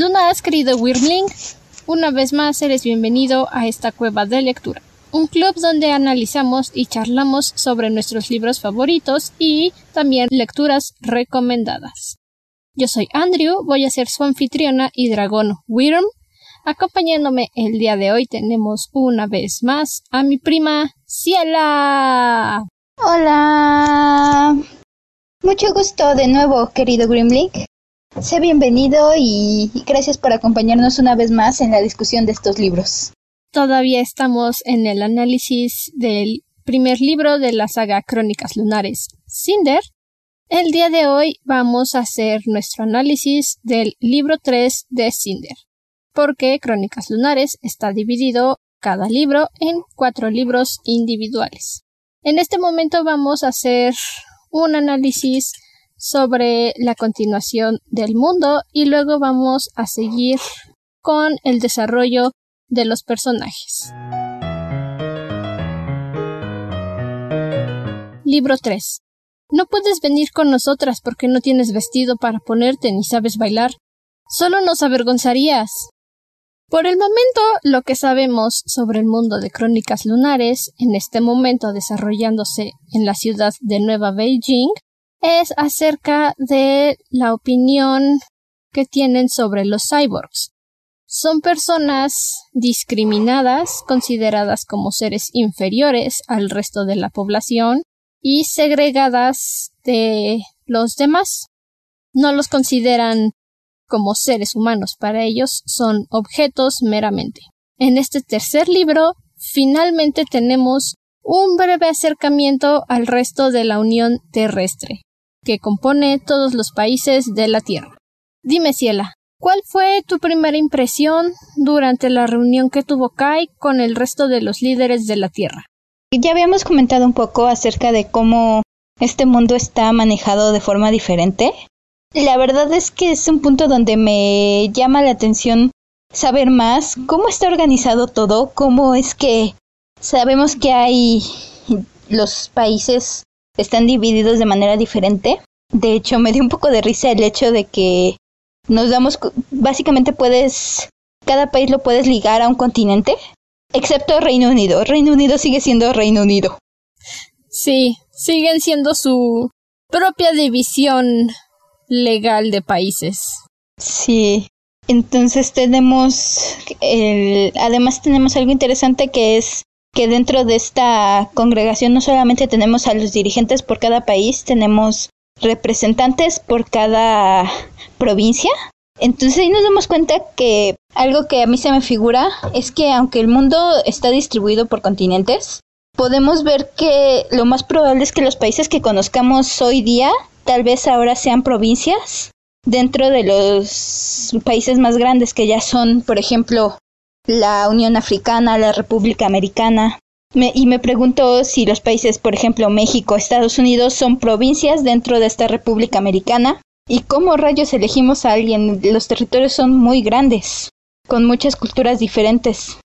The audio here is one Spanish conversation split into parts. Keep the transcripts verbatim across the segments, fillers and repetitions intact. lunares, querido Wyrmling. Una vez más eres bienvenido a esta cueva de lectura, un club donde analizamos y charlamos sobre nuestros libros favoritos y también lecturas recomendadas. Yo soy Andrew, voy a ser su anfitriona y dragón Wyrm. Acompañándome el día de hoy tenemos una vez más a mi prima Ciela. Hola. Mucho gusto de nuevo, querido Wyrmling. Sé bienvenido y gracias por acompañarnos una vez más en la discusión de estos libros. Todavía estamos en el análisis del primer libro de la saga Crónicas Lunares, Cinder. El día de hoy vamos a hacer nuestro análisis del libro tres de Cinder, porque Crónicas Lunares está dividido cada libro en cuatro libros individuales. En este momento vamos a hacer un análisis sobre la continuación del mundo y luego vamos a seguir con el desarrollo de los personajes. Libro tres. No puedes venir con nosotras porque no tienes vestido para ponerte ni sabes bailar. Solo nos avergonzarías. Por el momento, lo que sabemos sobre el mundo de Crónicas Lunares, en este momento desarrollándose en la ciudad de Nueva Beijing, es acerca de la opinión que tienen sobre los cyborgs. Son personas discriminadas, consideradas como seres inferiores al resto de la población y segregadas de los demás. No los consideran como seres humanos, para ellos son objetos meramente. En este tercer libro, finalmente tenemos un breve acercamiento al resto de la Unión Terrestre, que compone todos los países de la Tierra. Dime, Ciela, ¿cuál fue tu primera impresión durante la reunión que tuvo Kai con el resto de los líderes de la Tierra? Ya habíamos comentado un poco acerca de cómo este mundo está manejado de forma diferente. La verdad es que es un punto donde me llama la atención saber más cómo está organizado todo, cómo es que sabemos que hay los países están divididos de manera diferente. De hecho, me dio un poco de risa el hecho de que nos damos... Básicamente puedes... Cada país lo puedes ligar a un continente, excepto Reino Unido. Reino Unido sigue siendo Reino Unido. Sí, siguen siendo su propia división legal de países. Sí. Entonces tenemos... El, además tenemos algo interesante que es que dentro de esta congregación no solamente tenemos a los dirigentes por cada país, tenemos representantes por cada provincia. Entonces ahí nos damos cuenta que algo que a mí se me figura es que aunque el mundo está distribuido por continentes, podemos ver que lo más probable es que los países que conozcamos hoy día tal vez ahora sean provincias dentro de los países más grandes que ya son, por ejemplo, la Unión Africana, la República Americana. Me, y me pregunto si los países, por ejemplo, México, Estados Unidos, son provincias dentro de esta República Americana. ¿Y cómo rayos elegimos a alguien? Los territorios son muy grandes, con muchas culturas diferentes.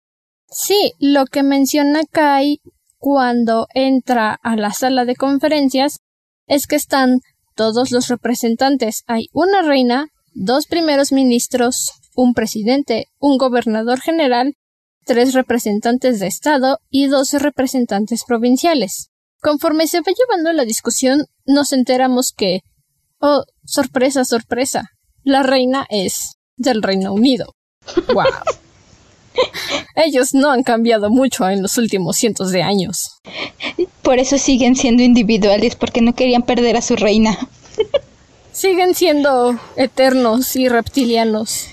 Sí, lo que menciona Kai cuando entra a la sala de conferencias es que están todos los representantes. Hay una reina, dos primeros ministros, un presidente, un gobernador general, tres representantes de estado y doce representantes provinciales. Conforme se va llevando la discusión, nos enteramos que, oh, sorpresa, sorpresa, la reina es del Reino Unido. ¡Wow! Ellos no han cambiado mucho en los últimos cientos de años. Por eso siguen siendo individuales, porque no querían perder a su reina. Siguen siendo eternos y reptilianos.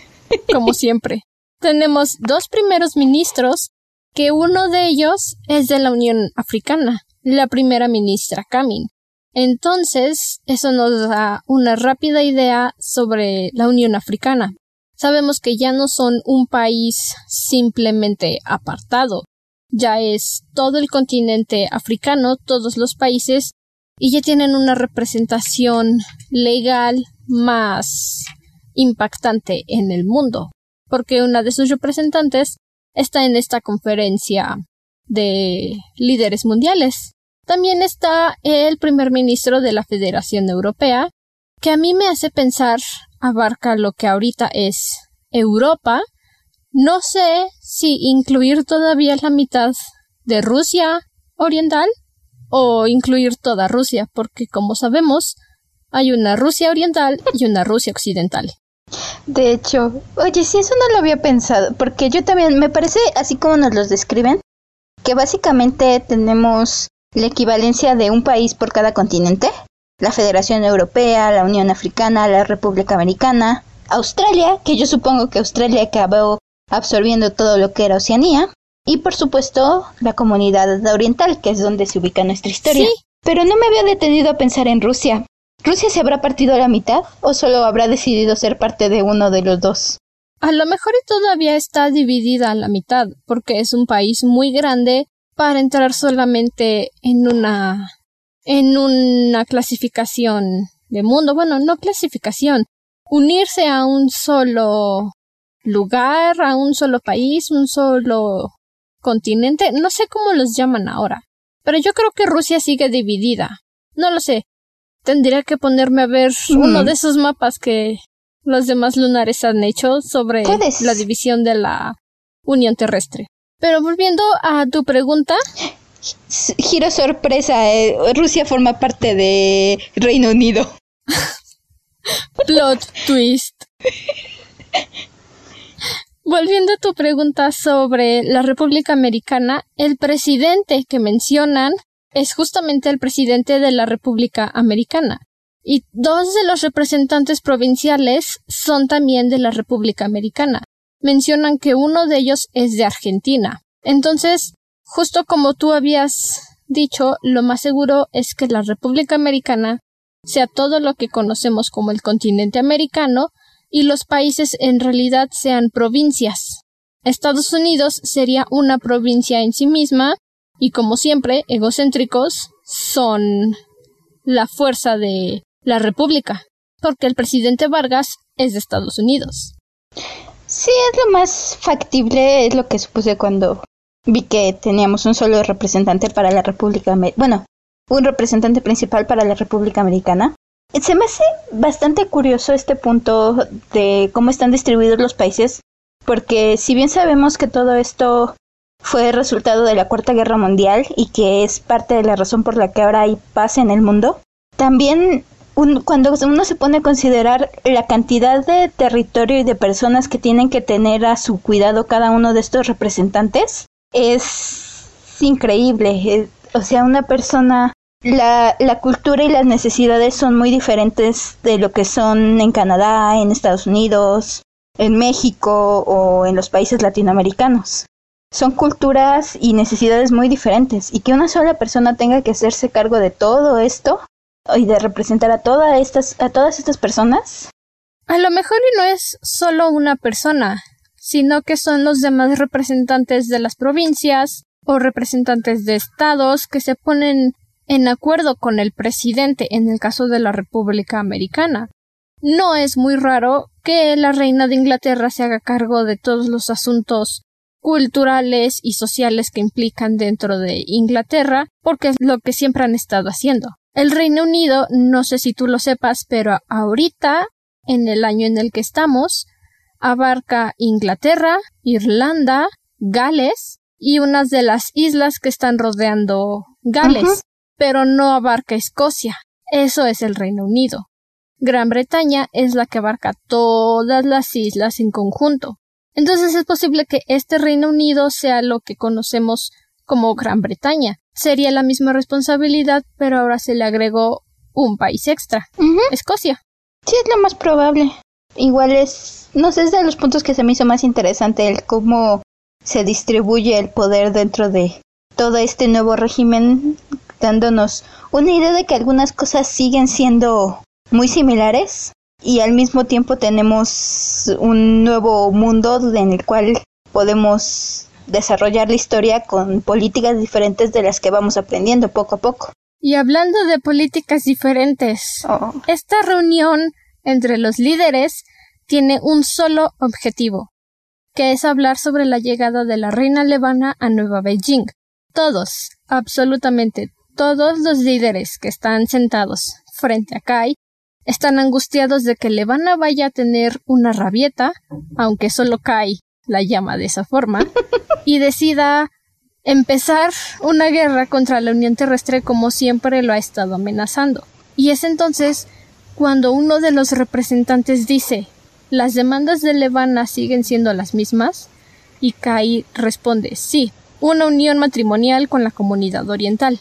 Como siempre, tenemos dos primeros ministros, que uno de ellos es de la Unión Africana, la primera ministra Camin. Entonces, eso nos da una rápida idea sobre la Unión Africana. Sabemos que ya no son un país simplemente apartado, ya es todo el continente africano, todos los países, y ya tienen una representación legal más impactante en el mundo, porque una de sus representantes está en esta conferencia de líderes mundiales. También está el primer ministro de la Federación Europea, que a mí me hace pensar abarca lo que ahorita es Europa, no sé si incluir todavía la mitad de Rusia Oriental o incluir toda Rusia, porque como sabemos, hay una Rusia Oriental y una Rusia Occidental. De hecho, oye, si eso no lo había pensado, porque yo también, me parece, así como nos los describen, que básicamente tenemos la equivalencia de un país por cada continente. La Federación Europea, la Unión Africana, la República Americana, Australia, que yo supongo que Australia acabó absorbiendo todo lo que era Oceanía, y por supuesto la Comunidad Oriental, que es donde se ubica nuestra historia. Sí. Pero no me había detenido a pensar en Rusia. ¿Rusia se habrá partido a la mitad o solo habrá decidido ser parte de uno de los dos? A lo mejor todavía está dividida a la mitad, porque es un país muy grande para entrar solamente en una... en una clasificación de mundo. Bueno, no clasificación. Unirse a un solo lugar, a un solo país, un solo continente. No sé cómo los llaman ahora. Pero yo creo que Rusia sigue dividida. No lo sé. Tendría que ponerme a ver mm. uno de esos mapas que los demás lunares han hecho sobre ¿Puedes? la división de la Unión Terrestre. Pero volviendo a tu pregunta... Giro sorpresa, eh, Rusia forma parte de Reino Unido. Plot twist. Volviendo a tu pregunta sobre la República Americana, el presidente que mencionan es justamente el presidente de la República Americana. Y dos de los representantes provinciales son también de la República Americana. Mencionan que uno de ellos es de Argentina. Entonces, justo como tú habías dicho, lo más seguro es que la República Americana sea todo lo que conocemos como el continente americano y los países en realidad sean provincias. Estados Unidos sería una provincia en sí misma y, como siempre, egocéntricos son la fuerza de la República, porque el presidente Vargas es de Estados Unidos. Sí, es lo más factible, es lo que supuse cuando vi que teníamos un solo representante para la República Americana. Bueno, un representante principal para la República Americana. Se me hace bastante curioso este punto de cómo están distribuidos los países, porque si bien sabemos que todo esto fue resultado de la Cuarta Guerra Mundial y que es parte de la razón por la que ahora hay paz en el mundo, también un, cuando uno se pone a considerar la cantidad de territorio y de personas que tienen que tener a su cuidado cada uno de estos representantes, es increíble. O sea, una persona, la, la cultura y las necesidades son muy diferentes de lo que son en Canadá, en Estados Unidos, en México o en los países latinoamericanos. Son culturas y necesidades muy diferentes, y que una sola persona tenga que hacerse cargo de todo esto y de representar a todas estas, a todas estas personas. A lo mejor no es solo una persona, sino que son los demás representantes de las provincias o representantes de estados que se ponen en acuerdo con el presidente en el caso de la República Americana. No es muy raro que la reina de Inglaterra se haga cargo de todos los asuntos culturales y sociales que implican dentro de Inglaterra, porque es lo que siempre han estado haciendo. El Reino Unido, no sé si tú lo sepas, pero ahorita, en el año en el que estamos, abarca Inglaterra, Irlanda, Gales y unas de las islas que están rodeando Gales, uh-huh. pero no abarca Escocia. Eso es el Reino Unido. Gran Bretaña es la que abarca todas las islas en conjunto. Entonces es posible que este Reino Unido sea lo que conocemos como Gran Bretaña. Sería la misma responsabilidad, pero ahora se le agregó un país extra, uh-huh. Escocia. Sí, es lo más probable. Igual es, no sé, es de los puntos que se me hizo más interesante el cómo se distribuye el poder dentro de todo este nuevo régimen, dándonos una idea de que algunas cosas siguen siendo muy similares y al mismo tiempo tenemos un nuevo mundo en el cual podemos desarrollar la historia con políticas diferentes de las que vamos aprendiendo poco a poco. Y hablando de políticas diferentes, oh. esta reunión entre los líderes tiene un solo objetivo, que es hablar sobre la llegada de la reina Levana a Nueva Beijing. Todos, absolutamente todos los líderes que están sentados frente a Kai Están angustiados de que Levana vaya a tener una rabieta, aunque solo Kai la llama de esa forma, y decida empezar una guerra contra la Unión Terrestre como siempre lo ha estado amenazando. Y es entonces cuando uno de los representantes dice: ¿las demandas de Levana siguen siendo las mismas? Y Kai responde: sí, una unión matrimonial con la Comunidad Oriental.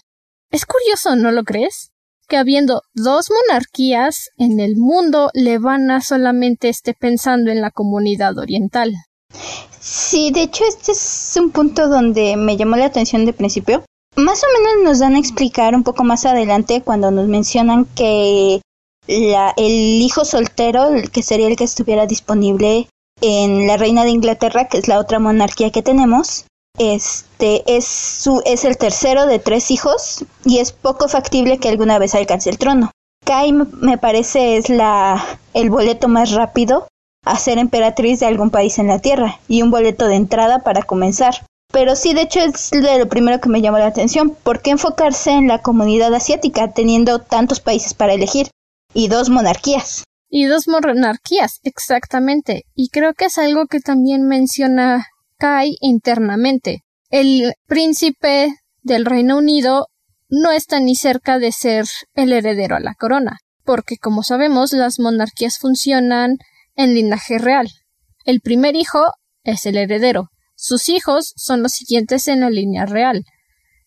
Es curioso, ¿no lo crees? Que habiendo dos monarquías en el mundo, Levana solamente esté pensando en la Comunidad Oriental. Sí, de hecho este es un punto donde me llamó la atención de principio. Más o menos nos dan a explicar un poco más adelante cuando nos mencionan que la, el hijo soltero, que sería el que estuviera disponible en la Reina de Inglaterra, que es la otra monarquía que tenemos, este es, su, es el tercero de tres hijos y es poco factible que alguna vez alcance el trono. Kai, me parece, es la, el boleto más rápido a ser emperatriz de algún país en la Tierra, y un boleto de entrada para comenzar. Pero sí, de hecho es de lo primero que me llamó la atención. ¿Por qué enfocarse en la comunidad asiática teniendo tantos países para elegir? Y dos monarquías. Y dos monarquías, exactamente. Y creo que es algo que también menciona Kai internamente. El príncipe del Reino Unido no está ni cerca de ser el heredero a la corona, porque como sabemos las monarquías funcionan en linaje real. El primer hijo es el heredero. Sus hijos son los siguientes en la línea real.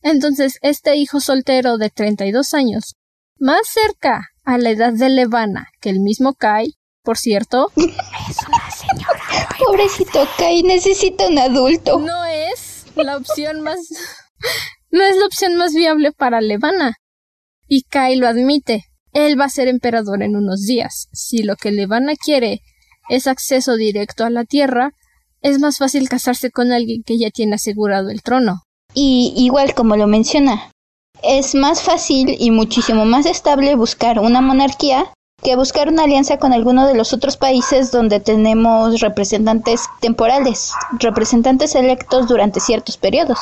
Entonces, este hijo soltero de treinta y dos años, más cerca a la edad de Levana que el mismo Kai, por cierto, es una señora. Pobrecito Kai, necesita un adulto. No es la opción más no es la opción más viable para Levana. Y Kai lo admite. Él va a ser emperador en unos días. Si lo que Levana quiere es acceso directo a la Tierra, es más fácil casarse con alguien que ya tiene asegurado el trono. Y igual como lo menciona, es más fácil y muchísimo más estable buscar una monarquía que buscar una alianza con alguno de los otros países donde tenemos representantes temporales, representantes electos durante ciertos periodos.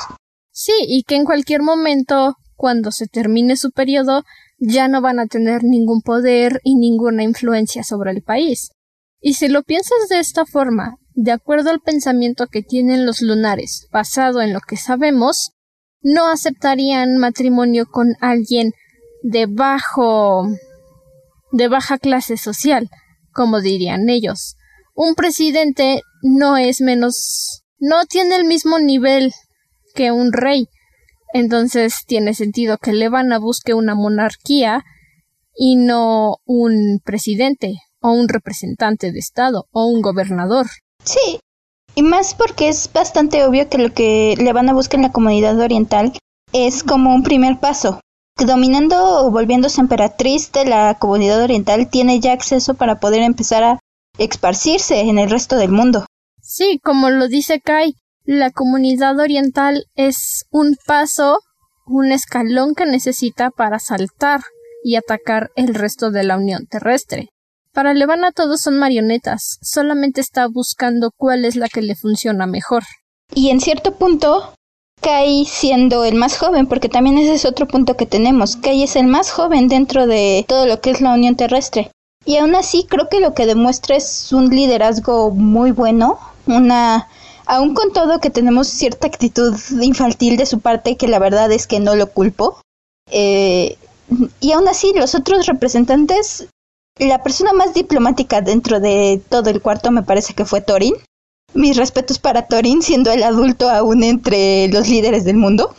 Sí, y que en cualquier momento, cuando se termine su periodo, ya no van a tener ningún poder y ninguna influencia sobre el país. Y si lo piensas de esta forma, de acuerdo al pensamiento que tienen los lunares, basado en lo que sabemos, no aceptarían matrimonio con alguien de bajo... de baja clase social, como dirían ellos. Un presidente no es menos... no tiene el mismo nivel que un rey. Entonces tiene sentido que Levana busque una monarquía y no un presidente o un representante de estado o un gobernador. Sí, y más porque es bastante obvio que lo que Levana busca en la comunidad oriental es como un primer paso. Dominando o volviéndose emperatriz de la comunidad oriental, tiene ya acceso para poder empezar a esparcirse en el resto del mundo. Sí, como lo dice Kai, la comunidad oriental es un paso, un escalón que necesita para saltar y atacar el resto de la Unión Terrestre. Para Levana todos son marionetas, solamente está buscando cuál es la que le funciona mejor. Y en cierto punto, Kai siendo el más joven, porque también ese es otro punto que tenemos, Kai es el más joven dentro de todo lo que es la Unión Terrestre. Y aún así creo que lo que demuestra es un liderazgo muy bueno, una... aún con todo que tenemos cierta actitud infantil de su parte, que la verdad es que no lo culpo. Eh, y aún así los otros representantes... La persona más diplomática dentro de todo el cuarto me parece que fue Torin. Mis respetos para Torin, siendo el adulto aún entre los líderes del mundo.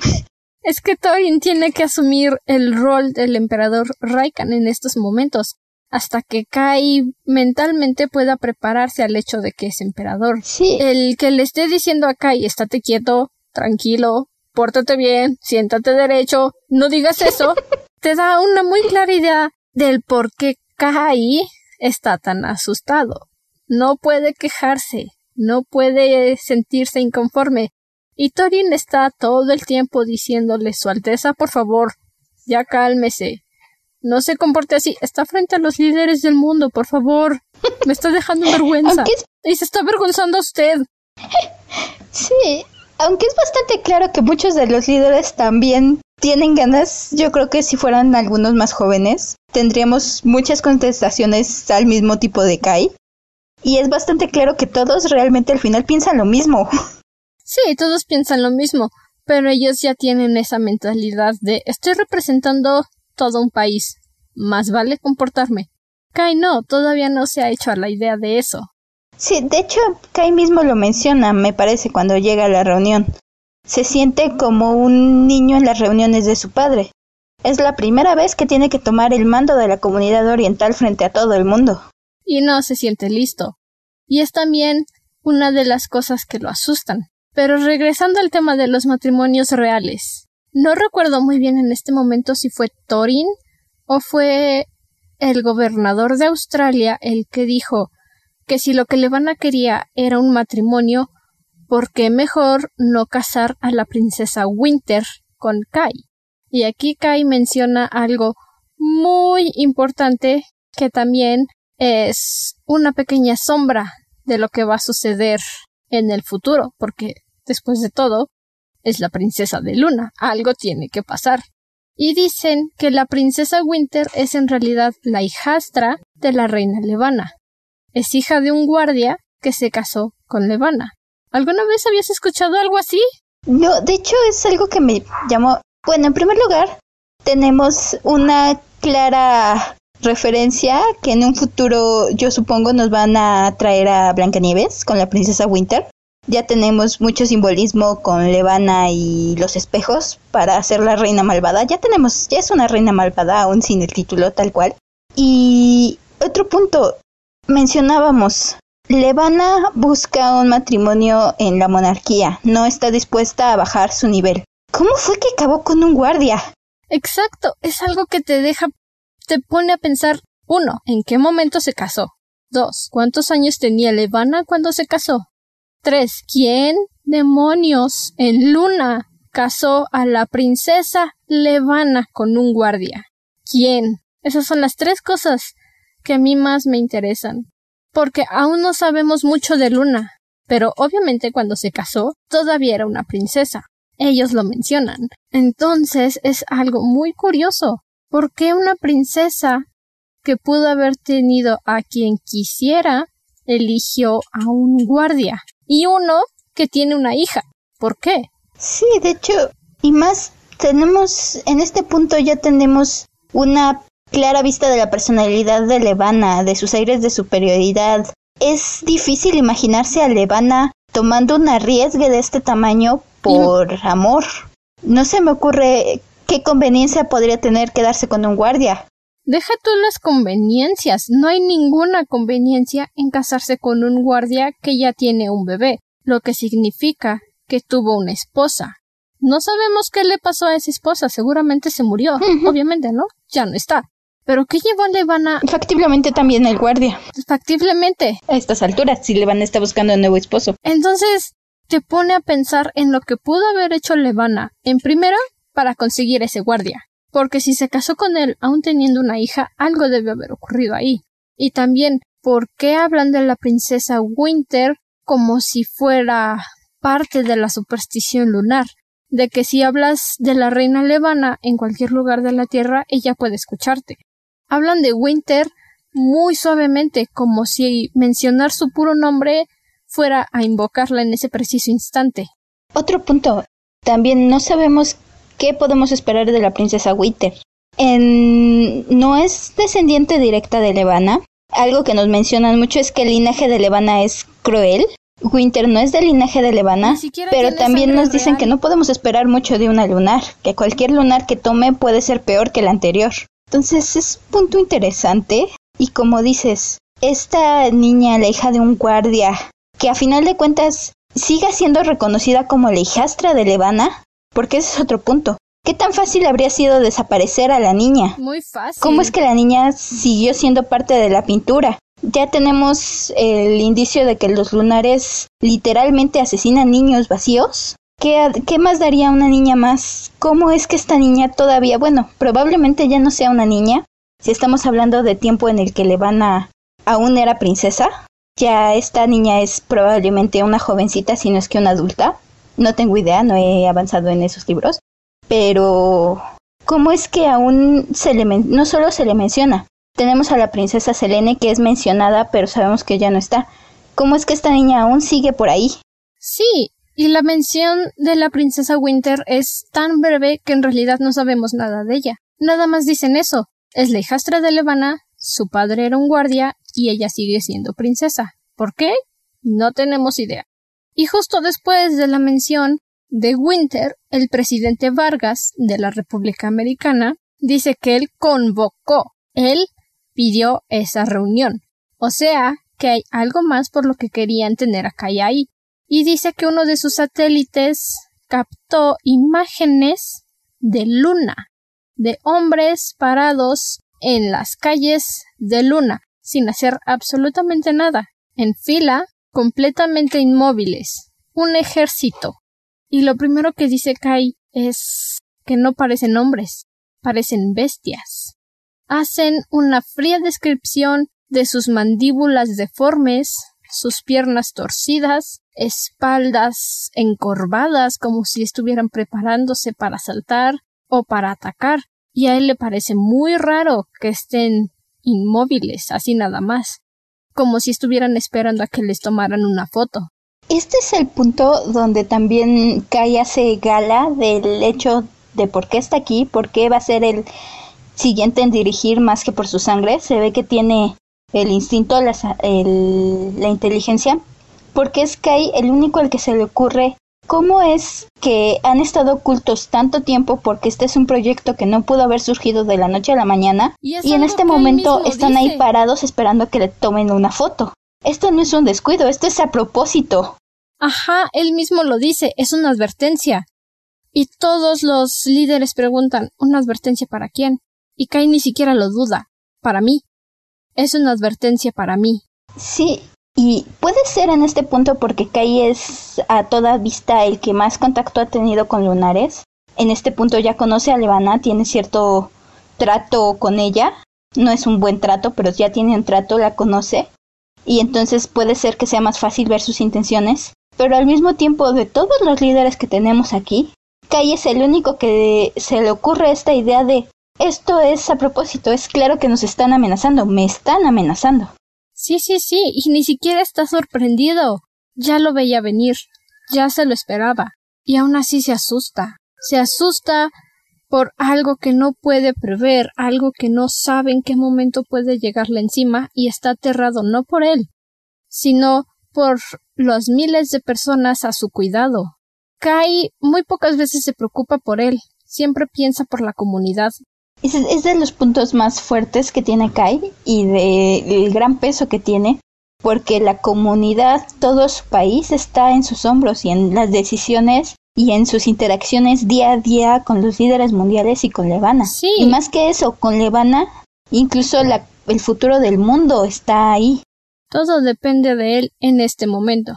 Es que Torin tiene que asumir el rol del emperador Raikan en estos momentos, hasta que Kai mentalmente pueda prepararse al hecho de que es emperador. Sí. El que le esté diciendo a Kai, estate quieto, tranquilo, pórtate bien, siéntate derecho, no digas eso, te da una muy clara idea del por qué Kai está tan asustado. No puede quejarse, no puede sentirse inconforme. Y Torin está todo el tiempo diciéndole: Su Alteza, por favor, ya cálmese. No se comporte así. Está frente a los líderes del mundo, por favor. Me está dejando vergüenza. Es... Y se está avergonzando a usted. Sí, aunque es bastante claro que muchos de los líderes también tienen ganas. Yo creo que si fueran algunos más jóvenes, tendríamos muchas contestaciones al mismo tipo de Kai. Y es bastante claro que todos realmente al final piensan lo mismo. Sí, todos piensan lo mismo, pero ellos ya tienen esa mentalidad de estoy representando todo un país, más vale comportarme. Kai no, todavía no se ha hecho a la idea de eso. Sí, de hecho, Kai mismo lo menciona, me parece, cuando llega a la reunión. Se siente como un niño en las reuniones de su padre. Es la primera vez que tiene que tomar el mando de la Comunidad Oriental frente a todo el mundo. Y no se siente listo. Y es también una de las cosas que lo asustan. Pero regresando al tema de los matrimonios reales. No recuerdo muy bien en este momento si fue Torin o fue el gobernador de Australia el que dijo que si lo que Levana quería era un matrimonio, ¿por qué mejor no casar a la princesa Winter con Kai? Y aquí Kai menciona algo muy importante que también es una pequeña sombra de lo que va a suceder en el futuro, porque después de todo es la princesa de Luna, algo tiene que pasar. Y dicen que la princesa Winter es en realidad la hijastra de la reina Levana. Es hija de un guardia que se casó con Levana. ¿Alguna vez habías escuchado algo así? No, de hecho es algo que me llamó... Bueno, en primer lugar, tenemos una clara referencia que en un futuro, yo supongo, nos van a traer a Blancanieves con la princesa Winter. Ya tenemos mucho simbolismo con Levana y los espejos para hacer la reina malvada. Ya tenemos, ya es una reina malvada aún sin el título tal cual. Y otro punto, mencionábamos, Levana busca un matrimonio en la monarquía, no está dispuesta a bajar su nivel. ¿Cómo fue que acabó con un guardia? Exacto, es algo que te deja, te pone a pensar, uno, ¿en qué momento se casó? Dos, ¿cuántos años tenía Levana cuando se casó? Tres, ¿quién demonios en Luna casó a la princesa Levana con un guardia? ¿Quién? Esas son las tres cosas que a mí más me interesan, porque aún no sabemos mucho de Luna, pero obviamente cuando se casó todavía era una princesa, ellos lo mencionan. Entonces es algo muy curioso, ¿por qué una princesa que pudo haber tenido a quien quisiera eligió a un guardia? Y uno que tiene una hija, ¿por qué? Sí, de hecho, y más tenemos, en este punto ya tenemos una clara vista de la personalidad de Levana, de sus aires de superioridad. Es difícil imaginarse a Levana tomando un arriesgue de este tamaño por amor. No se me ocurre qué conveniencia podría tener quedarse con un guardia. Deja tú las conveniencias. No hay ninguna conveniencia en casarse con un guardia que ya tiene un bebé, lo que significa que tuvo una esposa. No sabemos qué le pasó a esa esposa. Seguramente se murió. Uh-huh. Obviamente, ¿no? Ya no está. ¿Pero qué llevó a Levana? Factiblemente también el guardia. Factiblemente. A estas alturas, si Levana está buscando un nuevo esposo. Entonces, te pone a pensar en lo que pudo haber hecho Levana, en primera, para conseguir ese guardia. Porque si se casó con él, aún teniendo una hija, algo debe haber ocurrido ahí. Y también, ¿por qué hablan de la princesa Winter como si fuera parte de la superstición lunar? De que si hablas de la reina Levana en cualquier lugar de la Tierra, ella puede escucharte. Hablan de Winter muy suavemente, como si mencionar su puro nombre fuera a invocarla en ese preciso instante. Otro punto, también no sabemos qué podemos esperar de la princesa Winter. En... No es descendiente directa de Levana. Algo que nos mencionan mucho es que el linaje de Levana es cruel. Winter no es del linaje de Levana, pero también nos dicen real. Que no podemos esperar mucho de una lunar, que cualquier lunar que tome puede ser peor que la anterior. Entonces es un punto interesante y como dices, esta niña, la hija de un guardia, que a final de cuentas siga siendo reconocida como la hijastra de Levana, porque ese es otro punto. ¿Qué tan fácil habría sido desaparecer a la niña? Muy fácil. ¿Cómo es que la niña siguió siendo parte de la pintura? Ya tenemos el indicio de que los lunares literalmente asesinan niños vacíos. ¿Qué, ¿Qué más daría una niña más? ¿Cómo es que esta niña todavía, bueno, probablemente ya no sea una niña? Si estamos hablando de tiempo en el que Levana aún era princesa, ya esta niña es probablemente una jovencita, si no es que una adulta. No tengo idea, no he avanzado en esos libros. Pero ¿cómo es que aún se le men- no solo se le menciona? Tenemos a la princesa Selene, que es mencionada, pero sabemos que ya no está. ¿Cómo es que esta niña aún sigue por ahí? Sí, y la mención de la princesa Winter es tan breve que en realidad no sabemos nada de ella. Nada más dicen eso. Es la hijastra de Levana, su padre era un guardia y ella sigue siendo princesa. ¿Por qué? No tenemos idea. Y justo después de la mención de Winter, el presidente Vargas de la República Americana dice que él convocó, él pidió esa reunión. O sea, que hay algo más por lo que querían tener a Kai ahí. Y dice que uno de sus satélites captó imágenes de Luna, de hombres parados en las calles de Luna, sin hacer absolutamente nada, en fila, completamente inmóviles, un ejército. Y lo primero que dice Kai es que no parecen hombres, parecen bestias. Hacen una fría descripción de sus mandíbulas deformes, sus piernas torcidas, espaldas encorvadas como si estuvieran preparándose para saltar o para atacar. Y a él le parece muy raro que estén inmóviles, así nada más, como si estuvieran esperando a que les tomaran una foto. Este es el punto donde también Kai hace gala del hecho de por qué está aquí, por qué va a ser el siguiente en dirigir más que por su sangre. Se ve que tiene el instinto, la, el, la inteligencia, porque es Kai el único al que se le ocurre cómo es que han estado ocultos tanto tiempo, porque este es un proyecto que no pudo haber surgido de la noche a la mañana y, y en este momento están dice. ahí parados esperando que le tomen una foto. Esto no es un descuido, esto es a propósito. Ajá, él mismo lo dice, es una advertencia. Y todos los líderes preguntan, ¿una advertencia para quién? Y Kai ni siquiera lo duda, para mí. Es una advertencia para mí. Sí, y puede ser en este punto porque Kai es a toda vista el que más contacto ha tenido con Lunares. En este punto ya conoce a Levana, tiene cierto trato con ella. No es un buen trato, pero ya tiene un trato, la conoce. Y entonces puede ser que sea más fácil ver sus intenciones, pero al mismo tiempo, de todos los líderes que tenemos aquí, Kai es el único que se le ocurre esta idea de esto es a propósito, es claro que nos están amenazando, me están amenazando. Sí, sí, sí, y ni siquiera está sorprendido, ya lo veía venir, ya se lo esperaba, y aún así se asusta, se asusta por algo que no puede prever, algo que no sabe en qué momento puede llegarle encima, y está aterrado no por él, sino por los miles de personas a su cuidado. Kai muy pocas veces se preocupa por él, siempre piensa por la comunidad. Es, es de los puntos más fuertes que tiene Kai y de, del gran peso que tiene, porque la comunidad, todo su país está en sus hombros y en las decisiones y en sus interacciones día a día con los líderes mundiales y con Levana. Sí. Y más que eso, con Levana, incluso la, el futuro del mundo está ahí. Todo depende de él en este momento.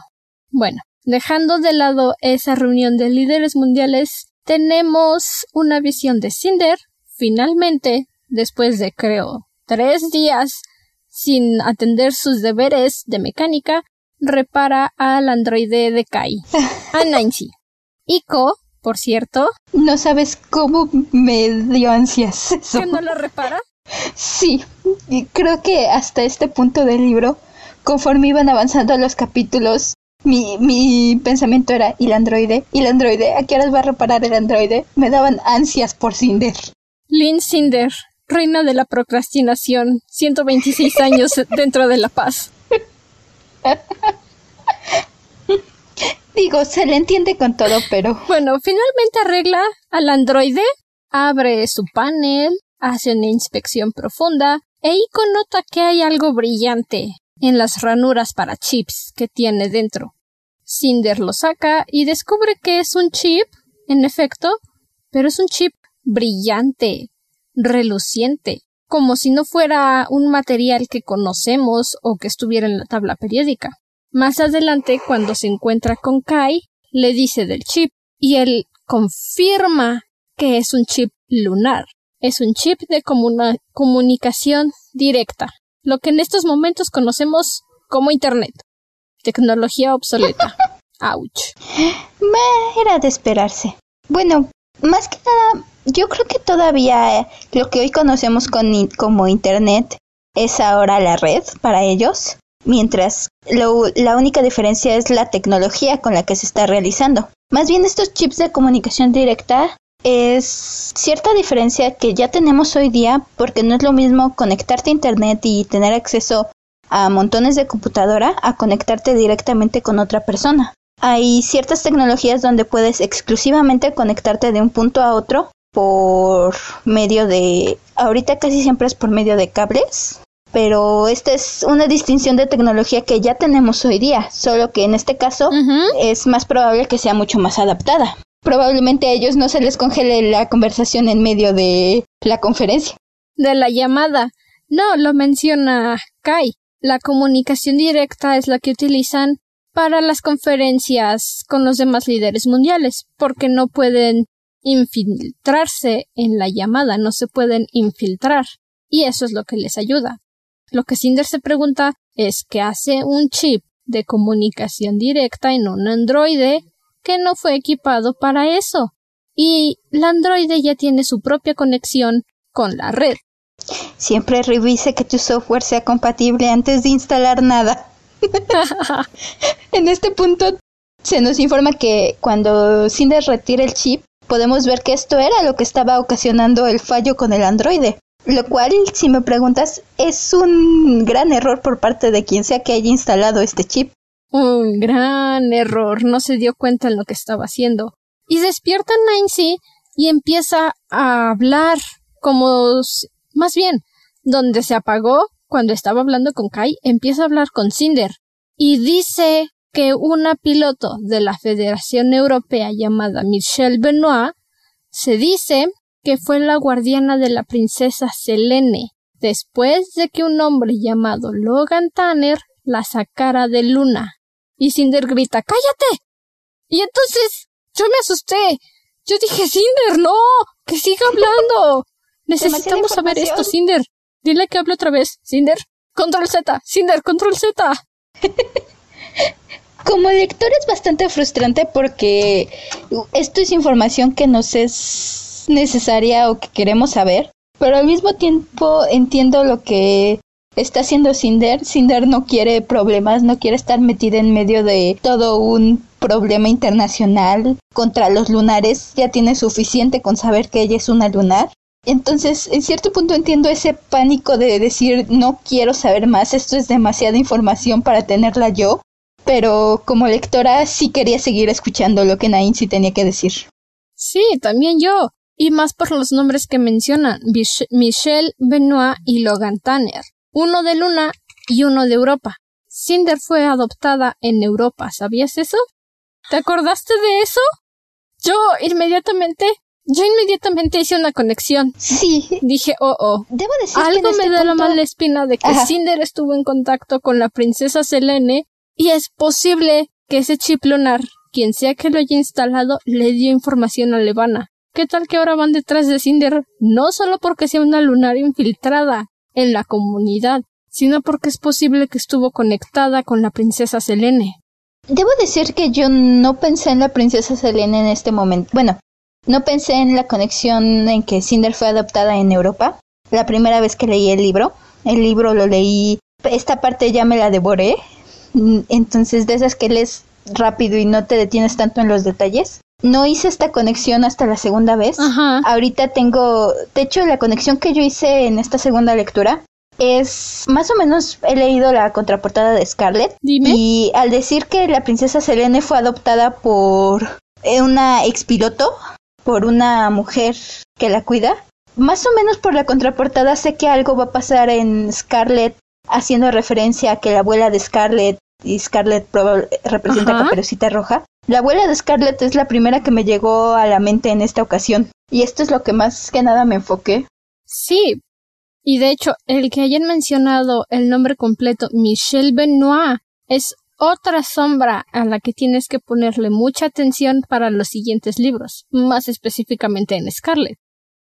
Bueno, dejando de lado esa reunión de líderes mundiales, tenemos una visión de Cinder, finalmente, después de creo tres días sin atender sus deberes de mecánica, repara al androide de Kai, a Nainsi. Iko, por cierto... No sabes cómo me dio ansias eso. ¿Que no lo repara? Sí, y creo que hasta este punto del libro, conforme iban avanzando los capítulos, mi, mi pensamiento era, ¿y el androide? ¿Y el androide? ¿A qué horas va a reparar el androide? Me daban ansias por Cinder. Lynn Cinder, reina de la procrastinación, ciento veintiséis años dentro de la paz. Digo, se le entiende con todo, pero... Bueno, finalmente arregla al androide, abre su panel, hace una inspección profunda, e Iko nota que hay algo brillante en las ranuras para chips que tiene dentro. Cinder lo saca y descubre que es un chip, en efecto, pero es un chip brillante, reluciente, como si no fuera un material que conocemos o que estuviera en la tabla periódica. Más adelante, cuando se encuentra con Kai, le dice del chip y él confirma que es un chip lunar. Es un chip de comuna- comunicación directa, lo que en estos momentos conocemos como Internet. Tecnología obsoleta. Ouch. Era de esperarse. Bueno, Más que nada, yo creo que todavía lo que hoy conocemos con, como Internet es ahora la red para ellos, mientras lo, la única diferencia es la tecnología con la que se está realizando. Más bien estos chips de comunicación directa es cierta diferencia que ya tenemos hoy día, porque no es lo mismo conectarte a Internet y tener acceso a montones de computadora a conectarte directamente con otra persona. Hay ciertas tecnologías donde puedes exclusivamente conectarte de un punto a otro por medio de... Ahorita casi siempre es por medio de cables, pero esta es una distinción de tecnología que ya tenemos hoy día, solo que en este caso uh-huh. es más probable que sea mucho más adaptada. Probablemente a ellos no se les congele la conversación en medio de la conferencia. De la llamada. No, lo menciona Kai. La comunicación directa es la que utilizan para las conferencias con los demás líderes mundiales, porque no pueden infiltrarse en la llamada, no se pueden infiltrar, y eso es lo que les ayuda. Lo que Cinder se pregunta es qué hace un chip de comunicación directa en un androide que no fue equipado para eso, y el androide ya tiene su propia conexión con la red. Siempre revise que tu software sea compatible antes de instalar nada. En este punto se nos informa que cuando Cinder retira el chip, podemos ver que esto era lo que estaba ocasionando el fallo con el androide, lo cual, si me preguntas, es un gran error por parte de quien sea que haya instalado este chip. Un gran error, no se dio cuenta en lo que estaba haciendo. Y despierta Nainsi y empieza a hablar como... Más bien, donde se apagó cuando estaba hablando con Kai, empieza a hablar con Cinder y dice que una piloto de la Federación Europea llamada Michelle Benoit se dice que fue la guardiana de la princesa Selene después de que un hombre llamado Logan Tanner la sacara de Luna. Y Cinder grita, ¡cállate! Y entonces yo me asusté. Yo dije, Cinder, no, que siga hablando. Necesitamos saber esto, Cinder. Dile que hable otra vez. Cinder, control Z. Cinder, control Z. Como lector es bastante frustrante porque esto es información que nos es necesaria o que queremos saber, pero al mismo tiempo entiendo lo que está haciendo Cinder. Cinder no quiere problemas, no quiere estar metida en medio de todo un problema internacional contra los lunares. Ya tiene suficiente con saber que ella es una lunar. Entonces, en cierto punto entiendo ese pánico de decir, no quiero saber más, esto es demasiada información para tenerla yo, pero como lectora sí quería seguir escuchando lo que Nainsi tenía que decir. Sí, también yo, y más por los nombres que mencionan, Bich- Michelle Benoit y Logan Tanner, uno de Luna y uno de Europa. Cinder fue adoptada en Europa, ¿sabías eso? ¿Te acordaste de eso? Yo inmediatamente... Yo inmediatamente hice una conexión. Sí. Dije, oh, oh. Debo decir algo que en me este da punto... la mala espina de que Ajá. Cinder estuvo en contacto con la princesa Selene y es posible que ese chip lunar, quien sea que lo haya instalado, le dio información a Levana. ¿Qué tal que ahora van detrás de Cinder? No solo porque sea una lunar infiltrada en la comunidad, sino porque es posible que estuvo conectada con la princesa Selene. Debo decir que yo no pensé en la princesa Selene en este momento. Bueno. No pensé en la conexión en que Cinder fue adoptada en Europa. La primera vez que leí el libro, el libro lo leí, esta parte ya me la devoré. Entonces, de esas que lees rápido y no te detienes tanto en los detalles. No hice esta conexión hasta la segunda vez. Ajá. Ahorita tengo, de hecho, la conexión que yo hice en esta segunda lectura es, más o menos, he leído la contraportada de Scarlet. Dime. Y al decir que la princesa Selene fue adoptada por una expiloto, por una mujer que la cuida. Más o menos por la contraportada sé que algo va a pasar en Scarlet, haciendo referencia a que la abuela de Scarlet, y Scarlet probable, representa Ajá. Caperucita Roja. La abuela de Scarlet es la primera que me llegó a la mente en esta ocasión. Y esto es lo que más que nada me enfoqué. Sí, y de hecho, el que hayan mencionado el nombre completo, Michelle Benoit, es otra sombra a la que tienes que ponerle mucha atención para los siguientes libros, más específicamente en Scarlet,